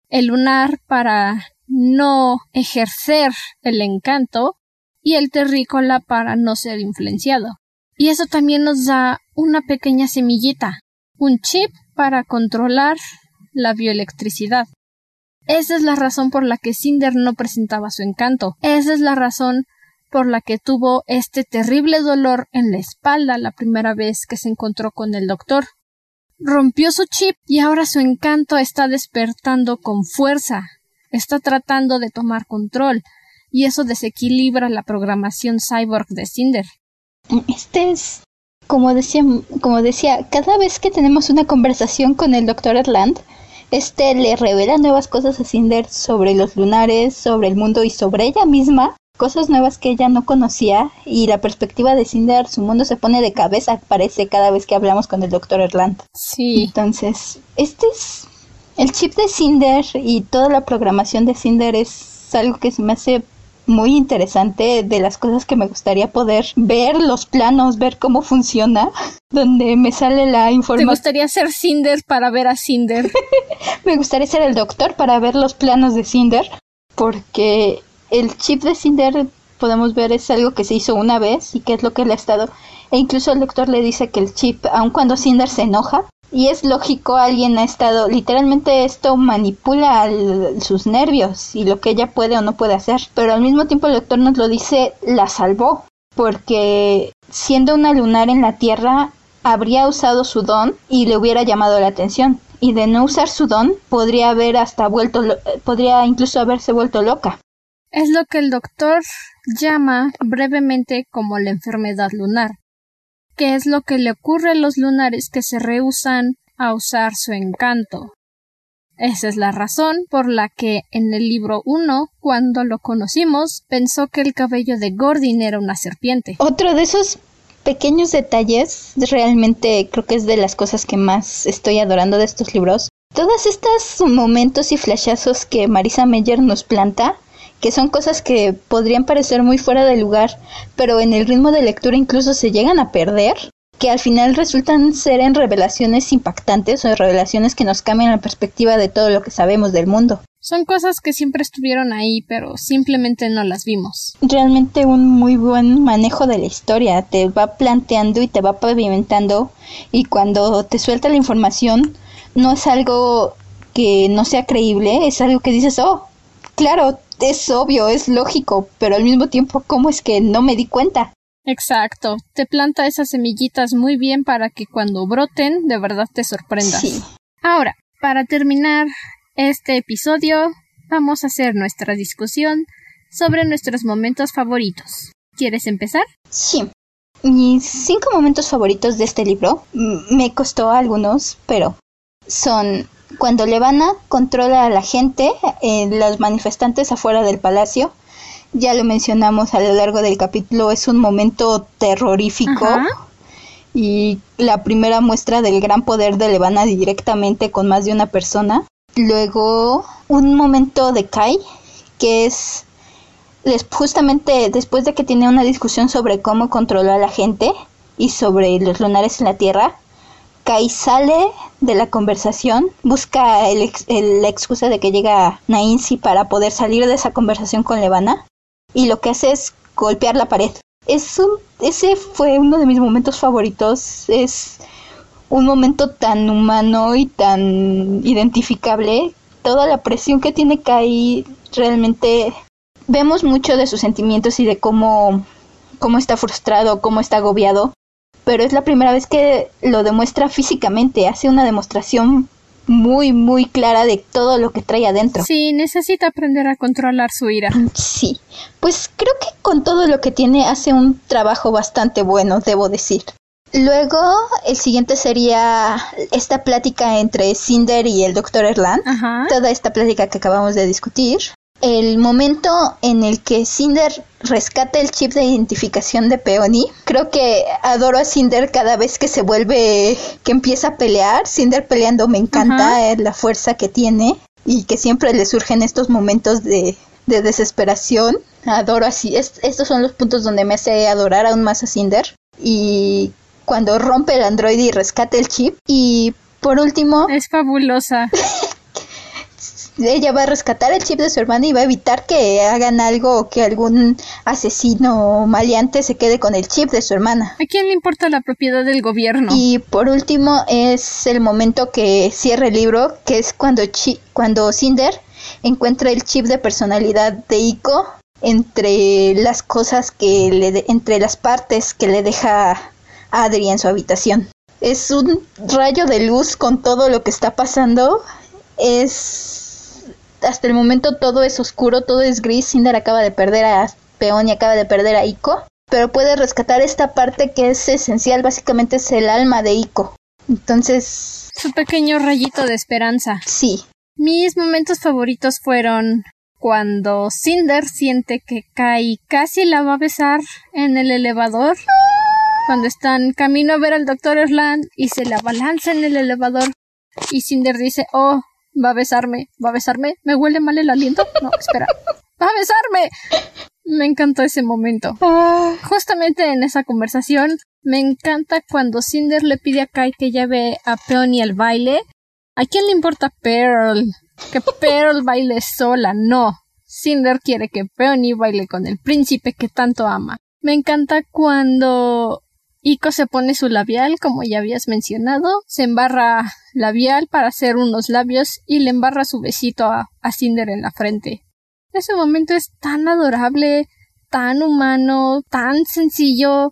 El lunar para no ejercer el encanto y el terrícola para no ser influenciado. Y eso también nos da una pequeña semillita, un chip para controlar la bioelectricidad. Esa es la razón por la que Cinder no presentaba su encanto. Esa es la razón por la que tuvo este terrible dolor en la espalda la primera vez que se encontró con el doctor. Rompió su chip y ahora su encanto está despertando con fuerza. Está tratando de tomar control y eso desequilibra la programación cyborg de Cinder. Este es, como decía, como decía, cada vez que tenemos una conversación con el doctor Erland, este le revela nuevas cosas a Cinder sobre los lunares, sobre el mundo y sobre ella misma, cosas nuevas que ella no conocía, y la perspectiva de Cinder, su mundo se pone de cabeza, parece, cada vez que hablamos con el doctor Erland. Sí. Entonces, este es el chip de Cinder y toda la programación de Cinder es algo que se me hace muy interesante, de las cosas que me gustaría poder ver, los planos, ver cómo funciona, donde me sale la información. ¿Te gustaría ser Cinder para ver a Cinder? Me gustaría ser el doctor para ver los planos de Cinder, porque... el chip de Cinder, podemos ver, es algo que se hizo una vez y que es lo que le ha estado... E incluso el doctor le dice que el chip, aun cuando Cinder se enoja, y es lógico, alguien ha estado... Literalmente esto manipula al, sus nervios y lo que ella puede o no puede hacer. Pero al mismo tiempo el doctor nos lo dice, la salvó. Porque siendo una lunar en la Tierra, habría usado su don y le hubiera llamado la atención. Y de no usar su don, podría haber hasta vuelto... Podría incluso haberse vuelto loca. Es lo que el doctor llama brevemente como la enfermedad lunar, que es lo que le ocurre a los lunares que se rehúsan a usar su encanto. Esa es la razón por la que en el libro uno, cuando lo conocimos, pensó que el cabello de Gordin era una serpiente. Otro de esos pequeños detalles, realmente creo que es de las cosas que más estoy adorando de estos libros. Todos estos momentos y flashazos que Marisa Meyer nos planta, que son cosas que podrían parecer muy fuera de lugar, pero en el ritmo de lectura incluso se llegan a perder, que al final resultan ser en revelaciones impactantes o revelaciones que nos cambian la perspectiva de todo lo que sabemos del mundo. Son cosas que siempre estuvieron ahí, pero simplemente no las vimos. Realmente un muy buen manejo de la historia, te va planteando y te va pavimentando, y cuando te suelta la información, no es algo que no sea creíble, es algo que dices, oh, claro, es obvio, es lógico, pero al mismo tiempo, ¿cómo es que no me di cuenta? Exacto, te planta esas semillitas muy bien para que cuando broten, de verdad te sorprendas. Sí. Ahora, para terminar este episodio, vamos a hacer nuestra discusión sobre nuestros momentos favoritos. ¿Quieres empezar? Sí. Mis cinco momentos favoritos de este libro, me costó algunos, pero son... cuando Levana controla a la gente, eh, los manifestantes afuera del palacio, ya lo mencionamos a lo largo del capítulo, es un momento terrorífico. Ajá. Y la primera muestra del gran poder de Levana directamente con más de una persona. Luego, un momento de Kai, que es les, justamente después de que tiene una discusión sobre cómo controla a la gente y sobre los lunares en la Tierra, Kai sale de la conversación, busca el ex, el, la excusa de que llega Nainsi para poder salir de esa conversación con Levana, y lo que hace es golpear la pared. es un, ese fue uno de mis momentos favoritos. Es un momento tan humano y tan identificable. Toda la presión que tiene Kai, realmente vemos mucho de sus sentimientos y de cómo, cómo está frustrado, cómo está agobiado. Pero es la primera vez que lo demuestra físicamente. Hace una demostración muy, muy clara de todo lo que trae adentro. Sí, necesita aprender a controlar su ira. Sí, pues creo que con todo lo que tiene hace un trabajo bastante bueno, debo decir. Luego, el siguiente sería esta plática entre Cinder y el doctor Erland. Ajá. Toda esta plática que acabamos de discutir. El momento en el que Cinder rescata el chip de identificación de Peony. Creo que adoro a Cinder cada vez que se vuelve, que empieza a pelear. Cinder peleando me encanta, uh-huh. la fuerza que tiene y que siempre le surgen estos momentos de, de desesperación. Adoro así. Es, estos son los puntos donde me hace adorar aún más a Cinder. Y cuando rompe el androide y rescata el chip. Y por último... es fabulosa. Ella va a rescatar el chip de su hermana y va a evitar que hagan algo o que algún asesino maleante se quede con el chip de su hermana. ¿A quién le importa la propiedad del gobierno? Y por último es el momento que cierra el libro, que es cuando, chi- cuando Cinder encuentra el chip de personalidad de Iko entre las cosas que le de- entre las partes que le deja Adri en su habitación. Es un rayo de luz con todo lo que está pasando. Es... hasta el momento todo es oscuro, todo es gris. Cinder acaba de perder a Peony, acaba de perder a Iko, pero puede rescatar esta parte que es esencial, básicamente es el alma de Iko. Entonces... su pequeño rayito de esperanza. Sí. Mis momentos favoritos fueron cuando Cinder siente que Kai casi la va a besar en el elevador, cuando están camino a ver al doctor Erland y se la balanza en el elevador y Cinder dice, oh... va a besarme, va a besarme, me huele mal el aliento, no, espera, va a besarme. Me encantó ese momento. Justamente en esa conversación, me encanta cuando Cinder le pide a Kai que lleve a Peony al baile. ¿A quién le importa Pearl? Que Pearl baile sola, no. Cinder quiere que Peony baile con el príncipe que tanto ama. Me encanta cuando... Iko se pone su labial, como ya habías mencionado, se embarra labial para hacer unos labios y le embarra su besito a, a Cinder en la frente. Ese momento es tan adorable, tan humano, tan sencillo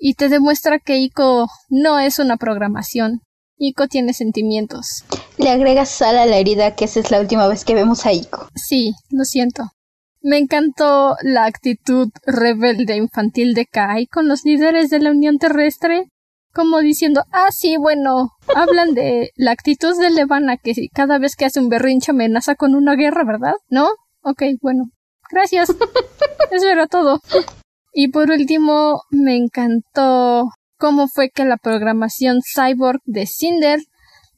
y te demuestra que Iko no es una programación. Iko tiene sentimientos. Le agrega sal a la herida que esa es la última vez que vemos a Iko. Sí, lo siento. Me encantó la actitud rebelde infantil de Kai con los líderes de la Unión Terrestre, como diciendo, ah, sí, bueno, hablan de la actitud de Levana, que cada vez que hace un berrinche amenaza con una guerra, ¿verdad? ¿No? Ok, bueno, gracias. Eso era todo. Y por último, me encantó cómo fue que la programación cyborg de Cinder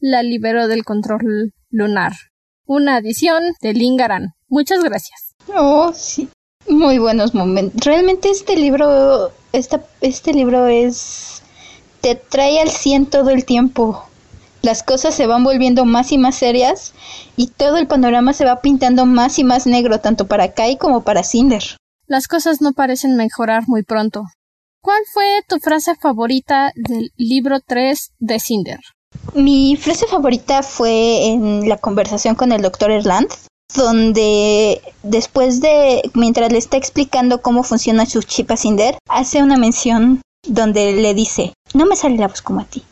la liberó del control lunar. Una adición de Linh Garan. Muchas gracias. Oh, sí. Muy buenos momentos. Realmente este libro, esta, este libro es... te trae al cien todo el tiempo. Las cosas se van volviendo más y más serias y todo el panorama se va pintando más y más negro, tanto para Kai como para Cinder. Las cosas no parecen mejorar muy pronto. ¿Cuál fue tu frase favorita del libro tres de Cinder? Mi frase favorita fue en la conversación con el doctor Erland, donde después de, mientras le está explicando cómo funciona su chip a Cinder, hace una mención donde le dice, no me sale la voz como a ti,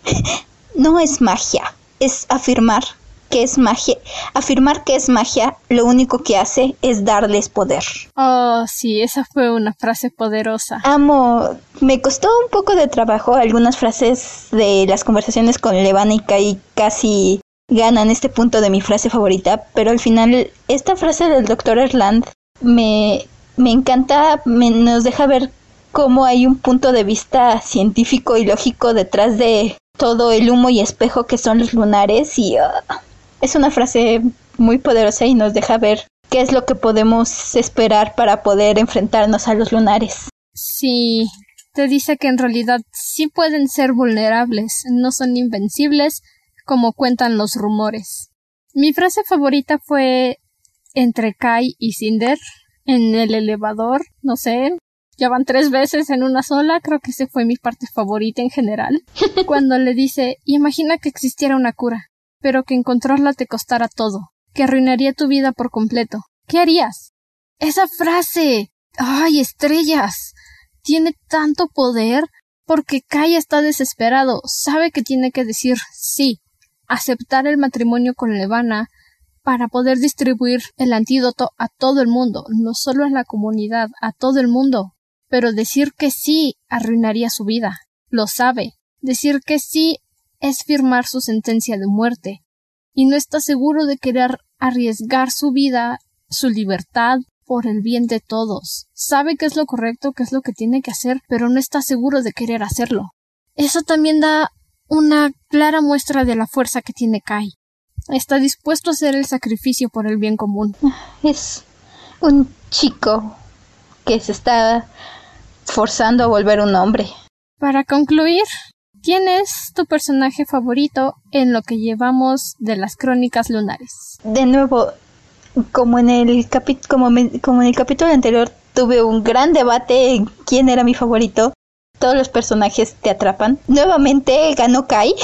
no es magia, es afirmar que es magia, afirmar que es magia, lo único que hace es darles poder. Oh, sí, esa fue una frase poderosa. Amo, me costó un poco de trabajo, algunas frases de las conversaciones con Levana y Kai casi... ganan este punto de mi frase favorita, pero al final esta frase del doctor Erland me, me encanta, me, nos deja ver cómo hay un punto de vista científico y lógico detrás de todo el humo y espejo que son los lunares y uh, es una frase muy poderosa y nos deja ver qué es lo que podemos esperar para poder enfrentarnos a los lunares. Sí, te dice que en realidad sí pueden ser vulnerables, no son invencibles, como cuentan los rumores. Mi frase favorita fue entre Kai y Cinder en el elevador, no sé, Ya van tres veces en una sola, creo que esa fue mi parte favorita en general. Cuando le dice, imagina que existiera una cura, pero que encontrarla te costara todo, que arruinaría tu vida por completo. ¿Qué harías? Esa frase, ¡ay, estrellas! Tiene tanto poder porque Kai está desesperado, sabe que tiene que decir sí, aceptar el matrimonio con Levana para poder distribuir el antídoto a todo el mundo, no solo a la comunidad, a todo el mundo. Pero decir que sí arruinaría su vida, lo sabe. Decir que sí es firmar su sentencia de muerte, y no está seguro de querer arriesgar su vida, su libertad, por el bien de todos. Sabe que es lo correcto, que es lo que tiene que hacer, pero no está seguro de querer hacerlo. Eso también da una clara muestra de la fuerza que tiene Kai. Está dispuesto a hacer el sacrificio por el bien común. Es un chico que se está forzando a volver un hombre. Para concluir, ¿quién es tu personaje favorito en lo que llevamos de las Crónicas Lunares? De nuevo, como en el capi- como me- como en el capítulo anterior tuve un gran debate en quién era mi favorito. Todos los personajes te atrapan. Nuevamente ganó Kai.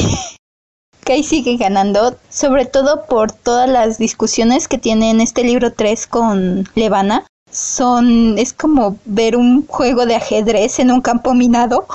Kai sigue ganando, sobre todo por todas las discusiones que tiene en este libro tres con Levana. Son, es como ver un juego de ajedrez en un campo minado,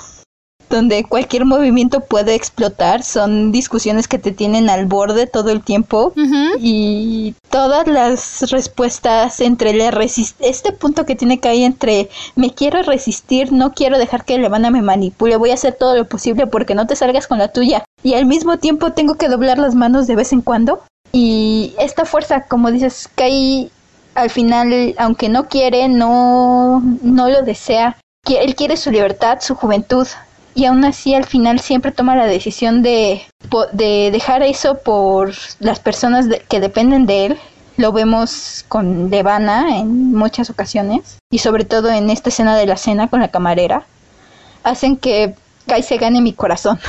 donde cualquier movimiento puede explotar. Son discusiones que te tienen al borde todo el tiempo. Uh-huh. Y todas las respuestas entre la resist- este punto que tiene que hay entre me quiero resistir, no quiero dejar que Levana me manipule, voy a hacer todo lo posible porque no te salgas con la tuya. Y al mismo tiempo tengo que doblar las manos de vez en cuando. Y esta fuerza, como dices, Kai al final, aunque no quiere, no, no lo desea. Él quiere su libertad, su juventud. Y aún así, al final, siempre toma la decisión de, de dejar eso por las personas de, que dependen de él. Lo vemos con Levana en muchas ocasiones. Y sobre todo en esta escena de la cena con la camarera. Hacen que Kai se gane mi corazón.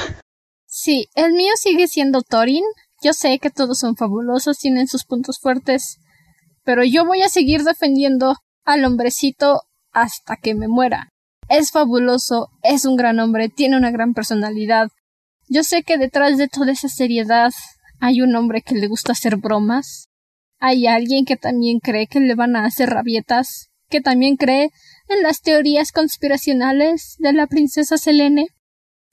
Sí, el mío sigue siendo Torin. Yo sé que todos son fabulosos, tienen sus puntos fuertes, pero yo voy a seguir defendiendo al hombrecito hasta que me muera. Es fabuloso, es un gran hombre, tiene una gran personalidad. Yo sé que detrás de toda esa seriedad hay un hombre que le gusta hacer bromas. Hay alguien que también cree que le van a hacer rabietas, que también cree en las teorías conspiracionales de la princesa Selene.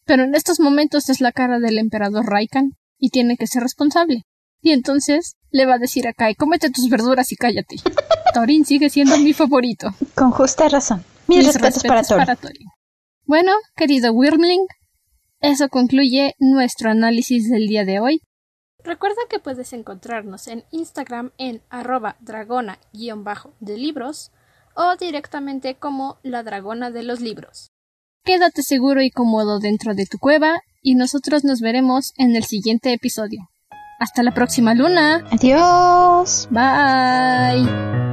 Pero en estos momentos es la cara del emperador Raikan y tiene que ser responsable. Y entonces le va a decir a Kai, cómete tus verduras y cállate. Torin sigue siendo mi favorito. Con justa razón. Mis, Mis respetos, respetos para, Torin. para Torin. Bueno, querido Wyrmling, eso concluye nuestro análisis del día de hoy. Recuerda que puedes encontrarnos en Instagram en arroba dragona-de libros o directamente como la dragona de los libros. Quédate seguro y cómodo dentro de tu cueva y nosotros nos veremos en el siguiente episodio. Hasta la próxima luna. Adiós. Bye.